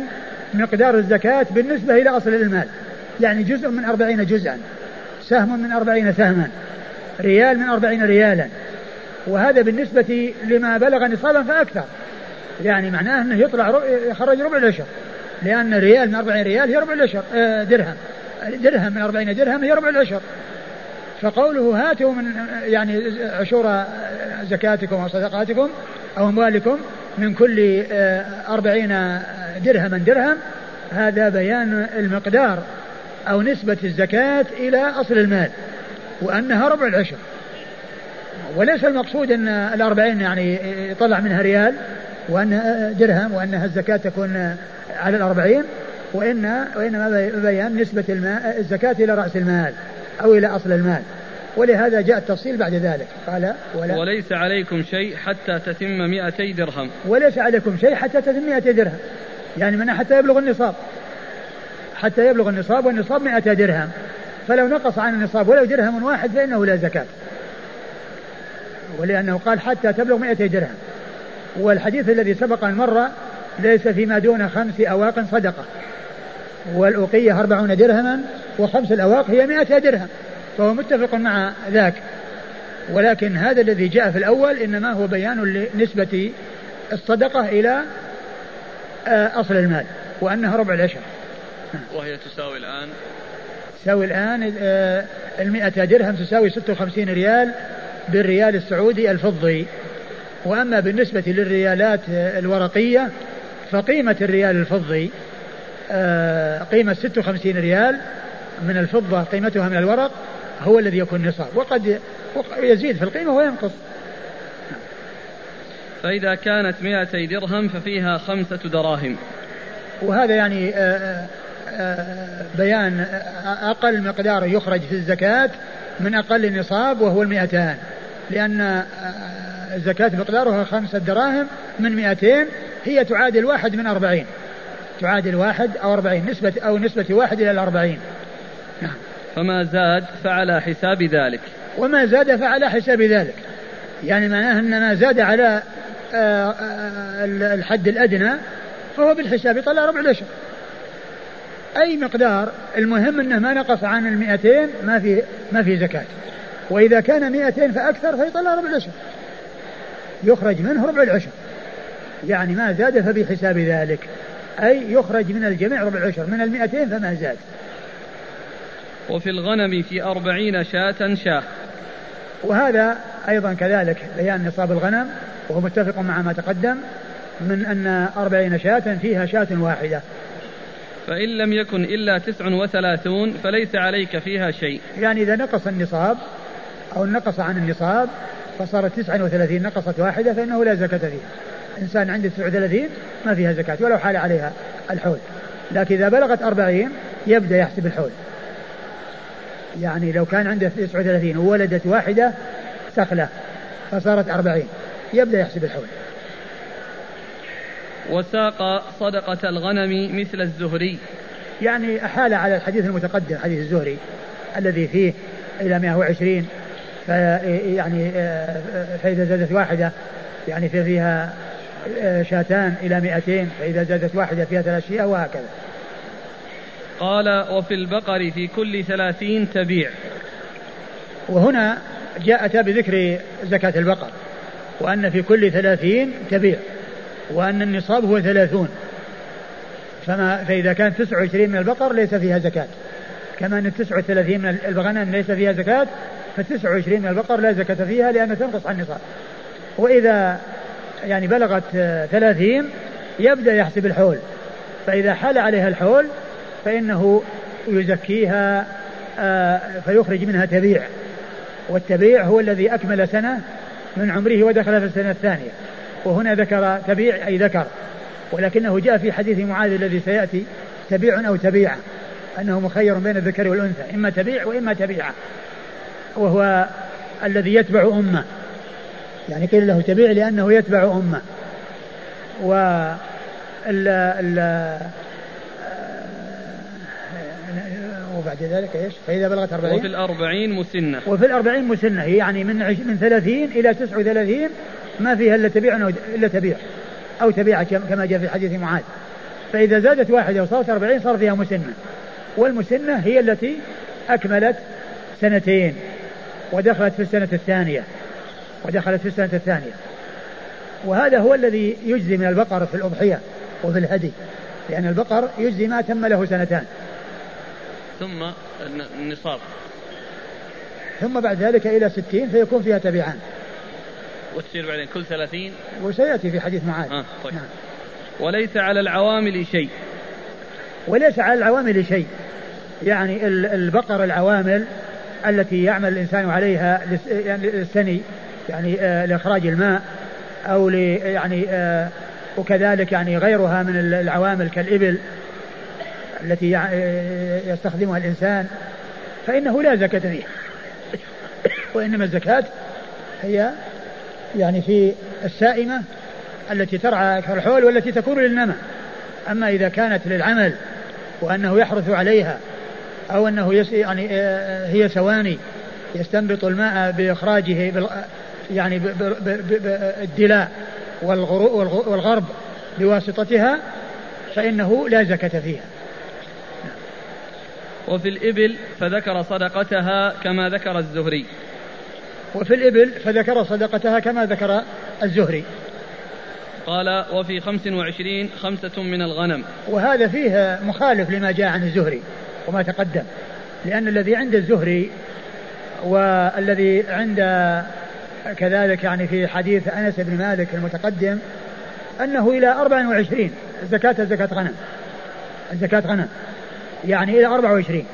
مقدار الزكاة بالنسبة إلى أصل المال، يعني جزء من 40 جزءا، سهم من 40 سهما، ريال من 40 ريالا. وهذا بالنسبة لما بلغ نصابا فأكثر، يعني معناه أنه يخرج ربع العشر، لأن ريال من 40 ريال هي ربع العشر، درهم من 40 درهم هي ربع العشر. فقوله: هاتوا من يعني عشور زكاتكم أو صدقاتكم أو أموالكم من كل 40 درهم درهم، هذا بيان المقدار أو نسبة الزكاة إلى أصل المال، وأنها ربع العشر. وليس المقصود أن 40 يعني يطلع منها ريال وأن درهم، وأنها الزكاة تكون على 40، وإنما بيان نسبة الزكاة إلى رأس المال أو إلى أصل المال. ولهذا جاء التفصيل بعد ذلك. قال: وليس عليكم شيء حتى تتم 200 درهم. وليس عليكم شيء حتى تتم 200 درهم، يعني منها حتى يبلغ النصاب، حتى يبلغ النصاب، والنصاب 200 درهم. فلو نقص عن النصاب ولو درهم واحد فإنه لا زكاة، ولأنه قال حتى تبلغ 200 درهم. والحديث الذي سبق المرة: ليس فيما دون 5 أواق صدقة، والأوقية 40 درهما، و5 الأواق هي 200 درهم، فهو متفق مع ذاك. ولكن هذا الذي جاء في الأول إنما هو بيان لنسبة الصدقة إلى أصل المال، وأنها ربع العشر، وهي تساوي الآن 100 درهم تساوي 56 ريال بالريال السعودي الفضي. وأما بالنسبة للريالات الورقية فقيمة الريال الفضي قيمة 56 ريال من الفضة، قيمتها من الورق هو الذي يكون نصاب، وقد يزيد في القيمة وينقص. فإذا كانت 200 درهم ففيها 5 دراهم. وهذا يعني بيان أقل مقدار يخرج في الزكاة من أقل النصاب، وهو 200، لأن الزكاة مقدارها 5 دراهم من 200، هي تعادل 1 من 40، تعادل 1 أو 40، نسبة 1 إلى 40. فما زاد فعلى حساب ذلك. وما زاد فعلى حساب ذلك، يعني معناه أن ما زاد على الحد الأدنى فهو بالحساب طلع ربع العشر، أي مقدار، المهم أنه ما نقص عن 200 ما في زكاة. وإذا كان 200 فأكثر فيطلع ربع العشر، يخرج منه ربع العشر، يعني ما زاد فبحساب ذلك، أي يخرج من الجميع ربع العشر من 200 فما زاد. وفي الغنم في 40 شاة. وهذا أيضا كذلك بيان نصاب الغنم، وهو متفق مع ما تقدم من أن 40 شاة فيها شاة واحدة. فإن لم يكن إلا 39 فليس عليك فيها شيء. يعني إذا نقص النصاب أو نقص عن النصاب فصارت 39 نقصت واحدة فإنه لا زكاة فيها. إنسان عنده 39 ما فيها زكاة ولو حال عليها الحول، لكن إذا بلغت 40 يبدأ يحسب الحول. يعني لو كان عنده 39 وولدت واحدة سخلة فصارت 40 يبدأ يحسب الحول. وساق صدقة الغنم مثل الزهري، يعني أحال على الحديث المتقدم حديث الزهري الذي فيه إلى 120، يعني فإذا زادت واحدة يعني فيها شاتان إلى 200 فإذا زادت واحدة فيها 3 أشياء وهكذا. قال وفي البقر في كل 30 تبيع. وهنا جاءت بذكر زكاة البقر وأن في كل 30 تبيع وأن النصاب هو 30، فإذا كان 29 من البقر ليس فيها زكاة، كما أن 39 من الغنم ليس فيها زكاة، ف29 من البقر لا زكاة فيها لأنها تنقص عن النصاب. وإذا يعني بلغت 30 يبدأ يحسب الحول، فإذا حال عليها الحول فإنه يزكيها فيخرج منها تبيع، والتبيع هو الذي أكمل سنة من عمره ودخل في السنة الثانية. وهنا ذكر تبيع أي ذكر، ولكنه جاء في حديث معاذ الذي سيأتي تبيع أو تبيع أنه مخير بين الذكر والأنثى، إما تبيع وإما تبيع، وهو الذي يتبع أمه، يعني قيل له تبيع لأنه يتبع أمه. وبعد ذلك إيش؟ فإذا بلغت 40 وفي 40 مسنة. وفي 40 مسنة يعني من 30 إلى 39 ما فيها إلا تبيع أو تبيع كما جاء في حديث معاذ. فإذا زادت واحدة وصارت 40 صار فيها مسنة، والمسنة هي التي أكملت 2 سنين ودخلت في السنة الثانية. وهذا هو الذي يجزي من البقر في الأضحية وفي الهدي، لأن البقر يجزي ما تم له 2 سنين ثم النصاب، ثم بعد ذلك إلى 60 فيكون فيها تبيعان، وتصير بعدين كل 30 وسيأتي في حديث معاذ. طيب. نعم. وليس على العوامل شيء، يعني البقر العوامل التي يعمل الإنسان عليها للسني، يعني لإخراج الماء أو يعني وكذلك يعني غيرها من العوامل كالإبل التي يستخدمها الإنسان فإنه لا زكاة فيها، وإنما الزكاة هي يعني في السائمة التي ترعى الحول والتي تكون للنمى. أما إذا كانت للعمل وأنه يحرث عليها أو أنه يعني هي سواني يستنبط الماء بإخراجه يعني بالدلاء والغرب بواسطتها فإنه لا زكاة فيها. وفي الإبل فذكر صدقتها كما ذكر الزهري. قال وفي 25 5 من الغنم. وهذا فيه مخالف لما جاء عن الزهري وما تقدم، لأن الذي عند الزهري والذي عند كذلك يعني في حديث أنس بن مالك المتقدم أنه إلى 24 زكاة غنم، يعني إلى 24،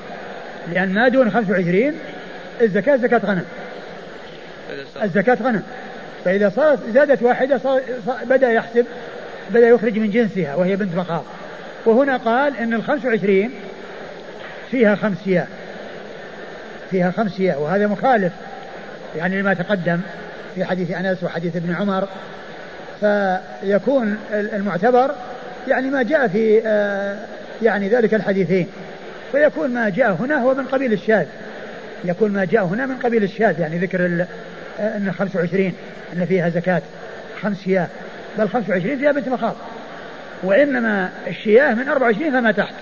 لأن ما دون 25 الزكاة زكاة غنم. فإذا صارت زادت واحدة بدأ يحسب، بدأ يخرج من جنسها وهي بنت مخاض. وهنا قال إن 25 فيها خمسية، وهذا مخالف يعني لما تقدم في حديث أنس وحديث ابن عمر، فيكون المعتبر يعني ما جاء في يعني ذلك الحديثين، فيكون ما جاء هنا هو من قبيل الشاذ، يعني ذكر أن 25 أن فيها زكاة 5 شياه، بل 25 فيها بنت مخاض، وإنما الشياه من 24 فما تحت.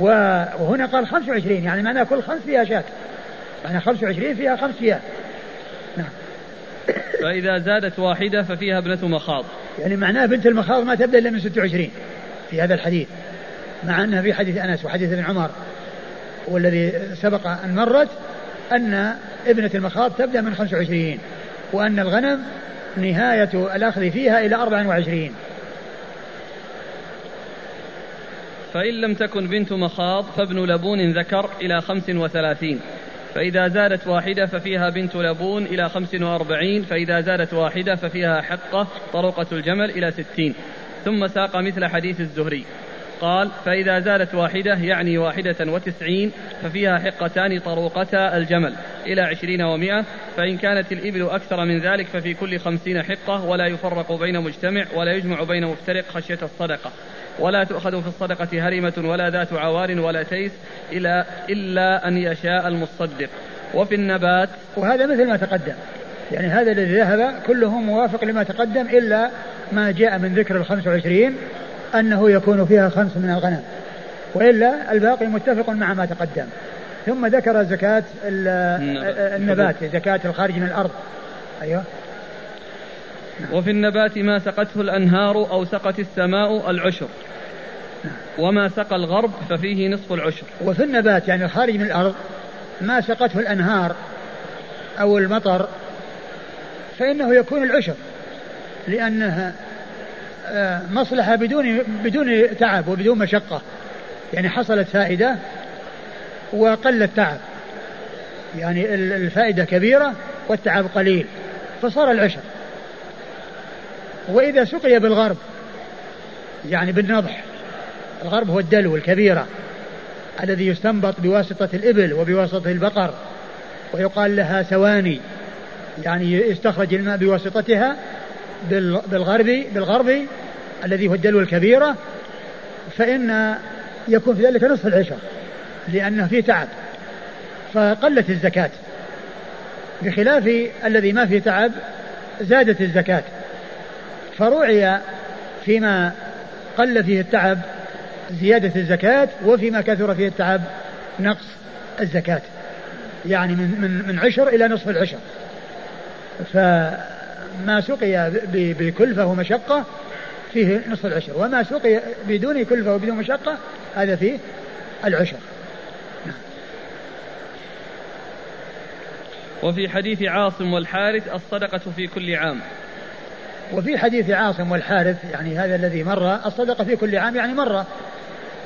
وهنا قال 25 يعني معناه كل 5 فيها شاة، معناه 25 فيها 5 شياه. نعم. فإذا زادت واحدة ففيها بنت مخاض، يعني معناه بنت المخاض ما تبدأ إلا من 26 في هذا الحديث، مع أنها في حديث أنس وحديث ابن عمر والذي سبق أن مرت أن ابنة المخاض تبدأ من 25، وأن الغنم نهاية الأخذ فيها إلى 24. فإن لم تكن بنت مخاض فابن لبون ذكر إلى 35، فإذا زادت واحدة ففيها بنت لبون إلى 45، فإذا زادت واحدة ففيها حقة طرقة الجمل إلى 60. ثم ساق مثل حديث الزهري قال فإذا زادت واحدة يعني 91 ففيها حقتان طروقتا الجمل إلى 20 و100، فإن كانت الإبل أكثر من ذلك ففي كل 50 حقة، ولا يفرق بين مجتمع ولا يجمع بين مفترق خشية الصدقة، ولا تؤخذ في الصدقة هرمة ولا ذات عوار ولا تيس إلا أن يشاء المصدق. وفي النبات وهذا مثل ما تقدم، يعني هذا الذي ذهب كله موافق لما تقدم إلا ما جاء من ذكر 25 أنه يكون فيها 5 من الغنم، وإلا الباقي متفق مع ما تقدم. ثم ذكر زكاة النبات، زكاة الخارج من الأرض. أيوة. وفي النبات ما سقته الأنهار أو سقت السماء العشر، وما سقى الغرب ففيه نصف العشر. وفي النبات يعني الخارج من الأرض ما سقته الأنهار أو المطر فإنه يكون العشر، لأنها مصلحة بدون تعب وبدون مشقة، يعني حصلت فائدة وقل التعب، يعني الفائدة كبيرة والتعب قليل فصار العشر. وإذا سقي بالغرب يعني بالنضح، الغرب هو الدلو الكبيرة الذي يستنبط بواسطة الإبل وبواسطة البقر، ويقال لها ثواني، يعني يستخرج الماء بواسطتها بالغرب الذي هو الدلو الكبيرة، فإن يكون في ذلك نصف العشر لأنه فيه تعب فقلت الزكاة، بخلاف الذي ما فيه تعب زادت الزكاة. فروعي فيما قل فيه التعب زيادة الزكاة، وفيما كثر فيه التعب نقص الزكاة، يعني من 10 إلى نصف العشر. فما سقي بكلفة ومشقة فيه نصف العشر، وما سقي بدون كلفة وبدون مشقة هذا فيه العشر. وفي حديث عاصم والحارث الصدقة في كل عام. وفي حديث عاصم والحارث يعني هذا الذي مر الصدقة في كل عام، يعني مرة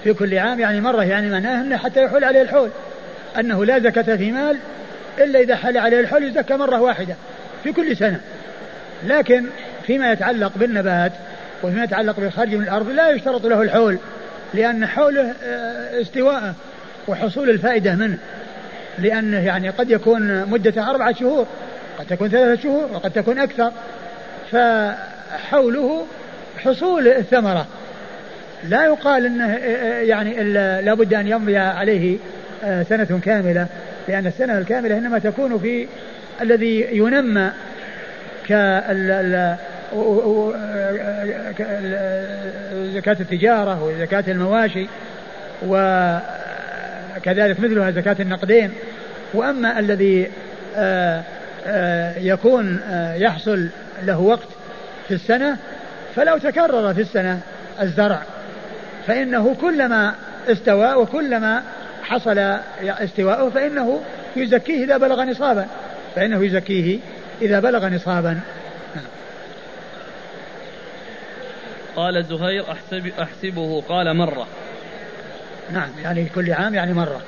في كل عام، يعني مرة، يعني معناه أنه حتى يحول عليه الحول، أنه لا زكاة في مال إلا إذا حل عليه الحول يزكى مرة واحدة في كل سنة. لكن فيما يتعلق بالنبات وفيما يتعلق بالخارج من الأرض لا يشترط له الحول، لأن حوله استواءه وحصول الفائدة منه، لأنه يعني قد يكون مدة 4 شهور، قد تكون 3 شهور، وقد تكون أكثر، فحوله حصول الثمرة. لا يقال أنه يعني لا بد أن يمضي عليه سنة كاملة، لأن السنة الكاملة إنما تكون في الذي ينمى كزكاة التجارة وزكاة المواشي وكذلك مثلها زكاة النقدين. وأما الذي يكون يحصل له وقت في السنة، فلو تكرر في السنة الزرع فإنه كلما استوى وكلما حصل استواءه فإنه يزكيه إذا بلغ نصابا، قال زهير أحسبه قال مرة، نعم يعني كل عام يعني مرة.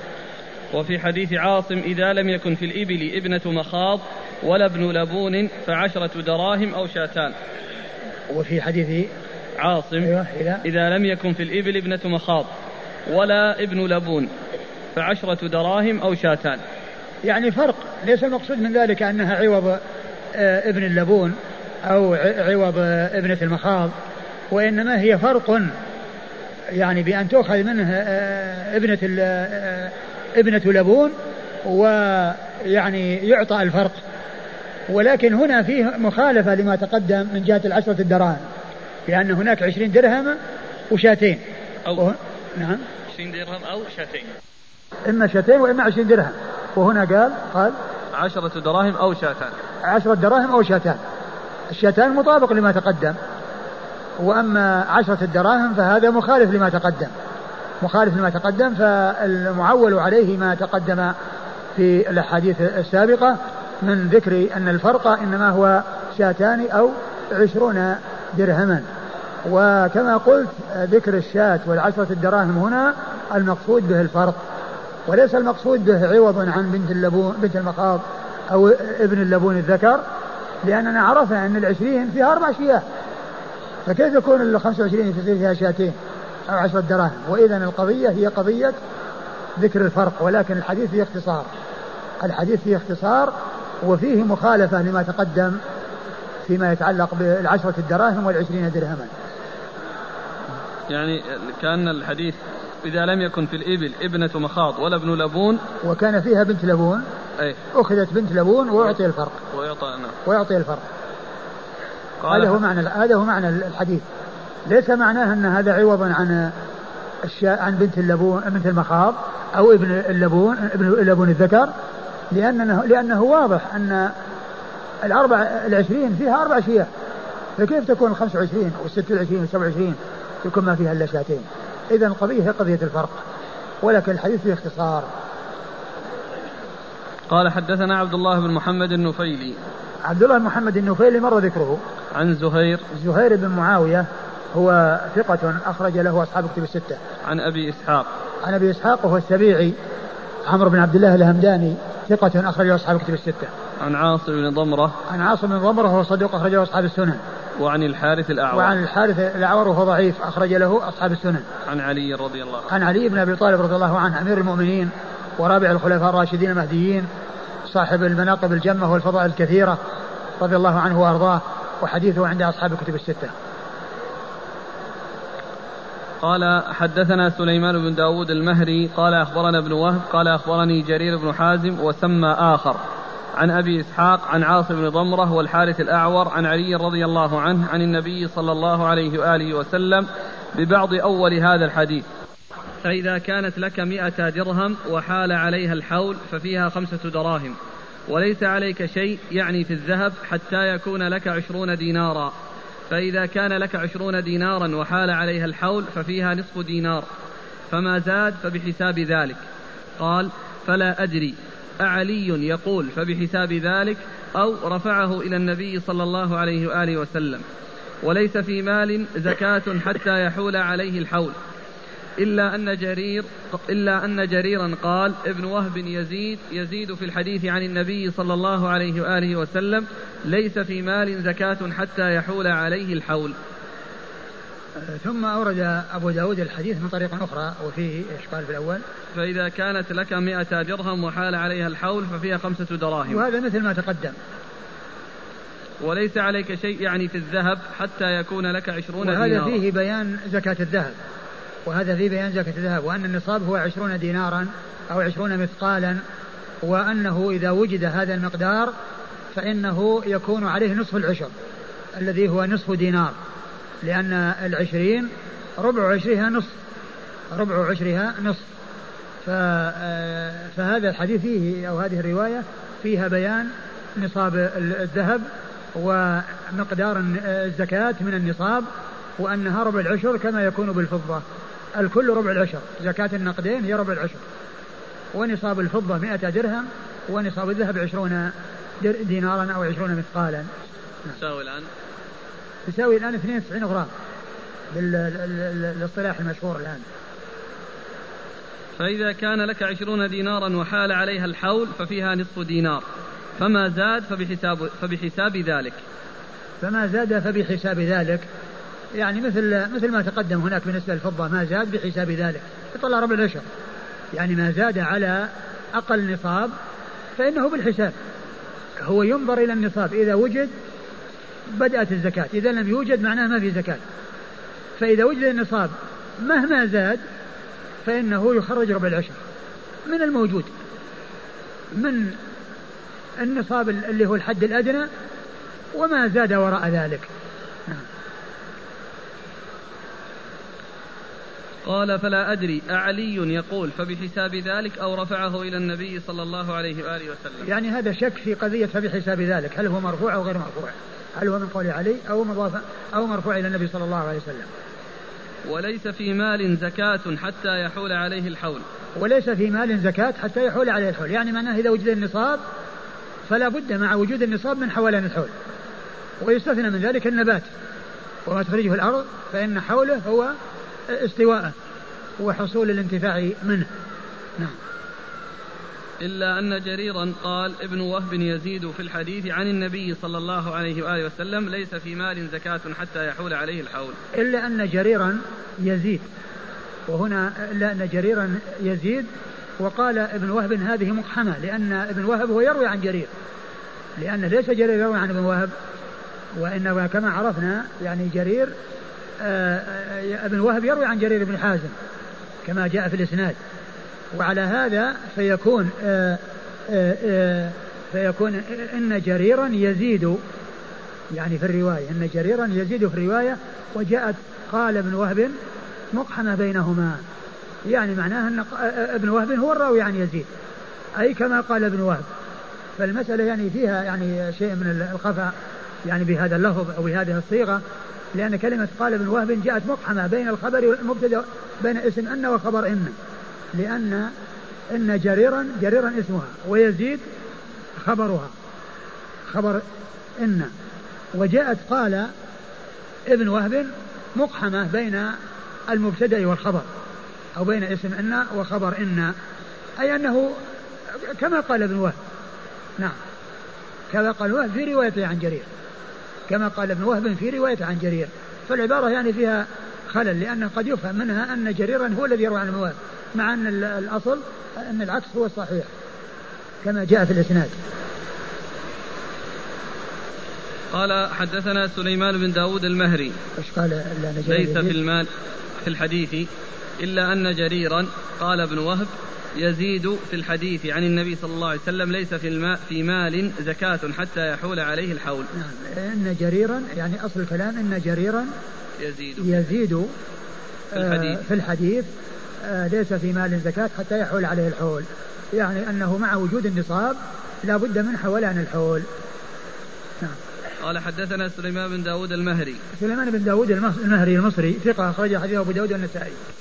وفي حديث عاصم إذا لم يكن في الإبل ابنة مخاض ولا ابن لبون ف10 دراهم أو شاتان. وفي حديث عاصم إذا لم يكن في الإبل ابنة مخاض ولا ابن لبون ف10 دراهم أو شاتان، يعني فرق. ليس المقصود من ذلك أنها عوض ابن اللبون أو عوض ابنة المخاض، وإنما هي فرق، يعني بأن تأخذ منها ابنة لبون ويعني يعطى الفرق. ولكن هنا فيه مخالفة لما تقدم من جهة 10 دراهم، لأن هناك 20 درهم وشاتين أو نعم 20 درهم أو شاتين، إما شاتين وإما 20 درهم، وهنا قال 10 دراهم أو شاتان، 10 دراهم أو شاتان. الشاتان مطابق لما تقدم، وأما 10 الدراهم فهذا مخالف لما تقدم، فالمعول عليه ما تقدم في الأحاديث السابقة من ذكر أن الفرق إنما هو 2 أو 20 درهما. وكما قلت ذكر الشاة وال10 دراهم هنا المقصود به الفرق، وليس المقصود به عوض عن بنت المخاض أو ابن اللبون الذكر، لأننا عرفنا أن 20 فيها 4 شياه، فكيف يكون 25 تصير فيها شاتين أو 10 دراهم؟ وإذا القضية هي قضية ذكر الفرق، ولكن الحديث فيه اختصار، الحديث فيه اختصار وفيه مخالفة لما تقدم فيما يتعلق بال10 دراهم وال20 درهما. يعني كأن الحديث إذا لم يكن في الإبل ابنة مخاض ولا ابن لبون وكان فيها بنت لبون، أي أخذت بنت لبون ويعطي الفرق، ويعطي الفرق. هذا هو معنى الحديث، ليس معناه أن هذا عوضا عن بنت اللبون بنت المخاض أو ابن اللبون الذكر، لأنه واضح أن 20 فيها 4 شياه، فكيف تكون 25 و26 و27 تكون ما فيها إلا شاتين؟ إذا القضية هي قضية الفرق، ولكن الحديث فيه اختصار. قال حدثنا عبد الله بن محمد النفيلي. عبد الله بن محمد النفيلي مر ذكره. عن زهير بن معاوية، هو ثقة أخرج له أصحاب كتب الستة. عن أبي إسحاق. عن أبي إسحاق وهو السبيعي عمرو بن عبد الله الهمداني، ثقة أخرج له أصحاب كتب الستة. عن عاصم بن ضمرة. عن عاصم بن ضمرة وهو صدوق أخرج له أصحاب السنن. وعن الحارث الأعور. وعن الحارث الأعور وهو ضعيف أخرج له أصحاب السنن. عن علي رضي الله عنه. عن علي بن أبي طالب رضي الله عنه، أمير المؤمنين ورابع الخلفاء الراشدين المهديين، صاحب المناقب الجمة والفضائل الكثيرة، رضي الله عنه وأرضاه، وحديثه عند أصحاب الكتب الستة. قال حدثنا سليمان بن داود المهري قال أخبرنا ابن وهب قال أخبرني جرير بن حازم وسمى آخر، عن أبي إسحاق عن عاصم بن ضمرة والحارث الأعور عن علي رضي الله عنه عن النبي صلى الله عليه وآله وسلم ببعض أول هذا الحديث: فإذا كانت لك 100 درهم وحال عليها الحول ففيها 5 دراهم وليس عليك شيء، يعني في الذهب، حتى يكون لك 20 دينارا، فإذا كان لك 20 دينارا وحال عليها الحول ففيها نصف دينار، فما زاد فبحساب ذلك. قال: فلا أدري أعلي يقول فبحساب ذلك أو رفعه إلى النبي صلى الله عليه وآله وسلم. وليس في مال زكاة حتى يحول عليه الحول، إلا أن جريرا قال: ابن وهب يزيد في الحديث عن النبي صلى الله عليه وآله وسلم: ليس في مال زكاة حتى يحول عليه الحول. ثم أورد أبو داود الحديث من طريق أخرى وفيه إشكال في الأول: فإذا كانت لك 100 درهم وحال عليها الحول ففيها 5 دراهم، وهذا مثل ما تقدم. وليس عليك شيء، يعني في الذهب، حتى يكون لك 20 دينار. وهذا فيه بيان زكاة الذهب، وأن النصاب هو 20 دينارا أو 20 مثقالا، وأنه إذا وجد هذا المقدار فإنه يكون عليه نصف العشر الذي هو نصف دينار، لأن 20 ربع عشرها نصف. فهذا الحديث فيه، أو هذه الرواية فيها بيان نصاب الذهب ومقدار الزكاة من النصاب، وأنها ربع العشر كما يكون بالفضة، الكل ربع العشر، زكاة النقدين هي ربع العشر، ونصاب الفضة 100 درهم ونصاب الذهب 20 دينارا أو 20 مثقالا. تساوي الآن 92 غرام بالاصطلاح المشهور الآن. فإذا كان لك 20 دينارا وحال عليها الحول ففيها نصف دينار، فما زاد فبحساب ذلك. يعني مثل ما تقدم هناك بالنسبة للفضة: ما زاد بحساب ذلك، يطلع ربع العشر، يعني ما زاد على أقل نصاب فإنه بالحساب، هو ينظر إلى النصاب، إذا وجد بدأت الزكاة، إذا لم يوجد معناه ما في زكاة. فإذا وجد النصاب مهما زاد فإنه يخرج ربع العشر من الموجود، من النصاب اللي هو الحد الأدنى وما زاد وراء ذلك. قال: فلا أدري أعلي يقول فبحساب ذلك أو رفعه إلى النبي صلى الله عليه وآله وسلم، يعني هذا شك في قضية فبحساب ذلك، هل هو مرفوع أو غير مرفوع، هل هو من قول علي أو مضاف أو مرفوع إلى النبي صلى الله عليه وسلم. وليس في مال زكاة حتى يحول عليه الحول، يعني معناه إذا وجد النصاب فلا بد مع وجود النصاب من حولان الحول، ويستثنى من ذلك النبات، وما تخرجه الأرض فإن حوله هو استواءه وحصول الانتفاع منه. نعم. إلا أن جريرا قال ابن وهب يزيد في الحديث عن النبي صلى الله عليه وآله وسلم ليس في مال زكاة حتى يحول عليه الحول. إلا أن جريرا يزيد، وهنا إلا أن جريرا يزيد، وقال ابن وهب هذه مقحمة لأن ابن وهب هو يروي عن جرير، لأن ليس جرير يروي عن ابن وهب، وإنما كما عرفنا يعني جرير ابن وهب يروي عن جرير بن حازم كما جاء في الإسناد، وعلى هذا فيكون إن جريرا يزيد يعني في الرواية، إن جريرا يزيد في الرواية، وجاءت قال ابن وهب مقحمة بينهما، يعني معناها أن ابن وهب هو الراوي عن يزيد أي كما قال ابن وهب، فالمسألة يعني فيها يعني شيء من الخفاء يعني بهذا اللفظ أو بهذه الصيغة، لأن كلمة قال ابن وهب جاءت مقحمة بين الخبر والمبتدأ، بين اسم أن وخبر إن، لأن إن جريرا اسمها ويزيد خبرها خبر إن، وجاءت قال ابن وهب مقحمة بين المبتدأ والخبر أو بين اسم إن وخبر إن، أي أنه كما قال ابن وهب. نعم، كما قال وهب في روايته عن جرير، كما قال ابن وهب في روايته عن جرير، فالعبارة يعني فيها خلل، لأنه قد يفهم منها أن جريرا هو الذي يروي عن ابن وهب، مع أن الأصل أن العكس هو الصحيح كما جاء في الإسناد. قال حدثنا سليمان بن داود المهري. إيش قال؟ ليس في المال في الحديث إلا أن جريرا قال ابن وهب يزيد في الحديث عن النبي صلى الله عليه وسلم ليس في مال زكاة حتى يحول عليه الحول. نعم، إن جريرا يعني أصل الكلام إن جريرا يزيد في الحديث ليس في مال زكاة حتى يحول عليه الحول، يعني أنه مع وجود النصاب لا بد من حولان الحول. نعم. قال حدثنا سليمان بن داود المهري. سليمان بن داود المهري المصري ثقة، أخرج حديثه أبو داود والنسائي.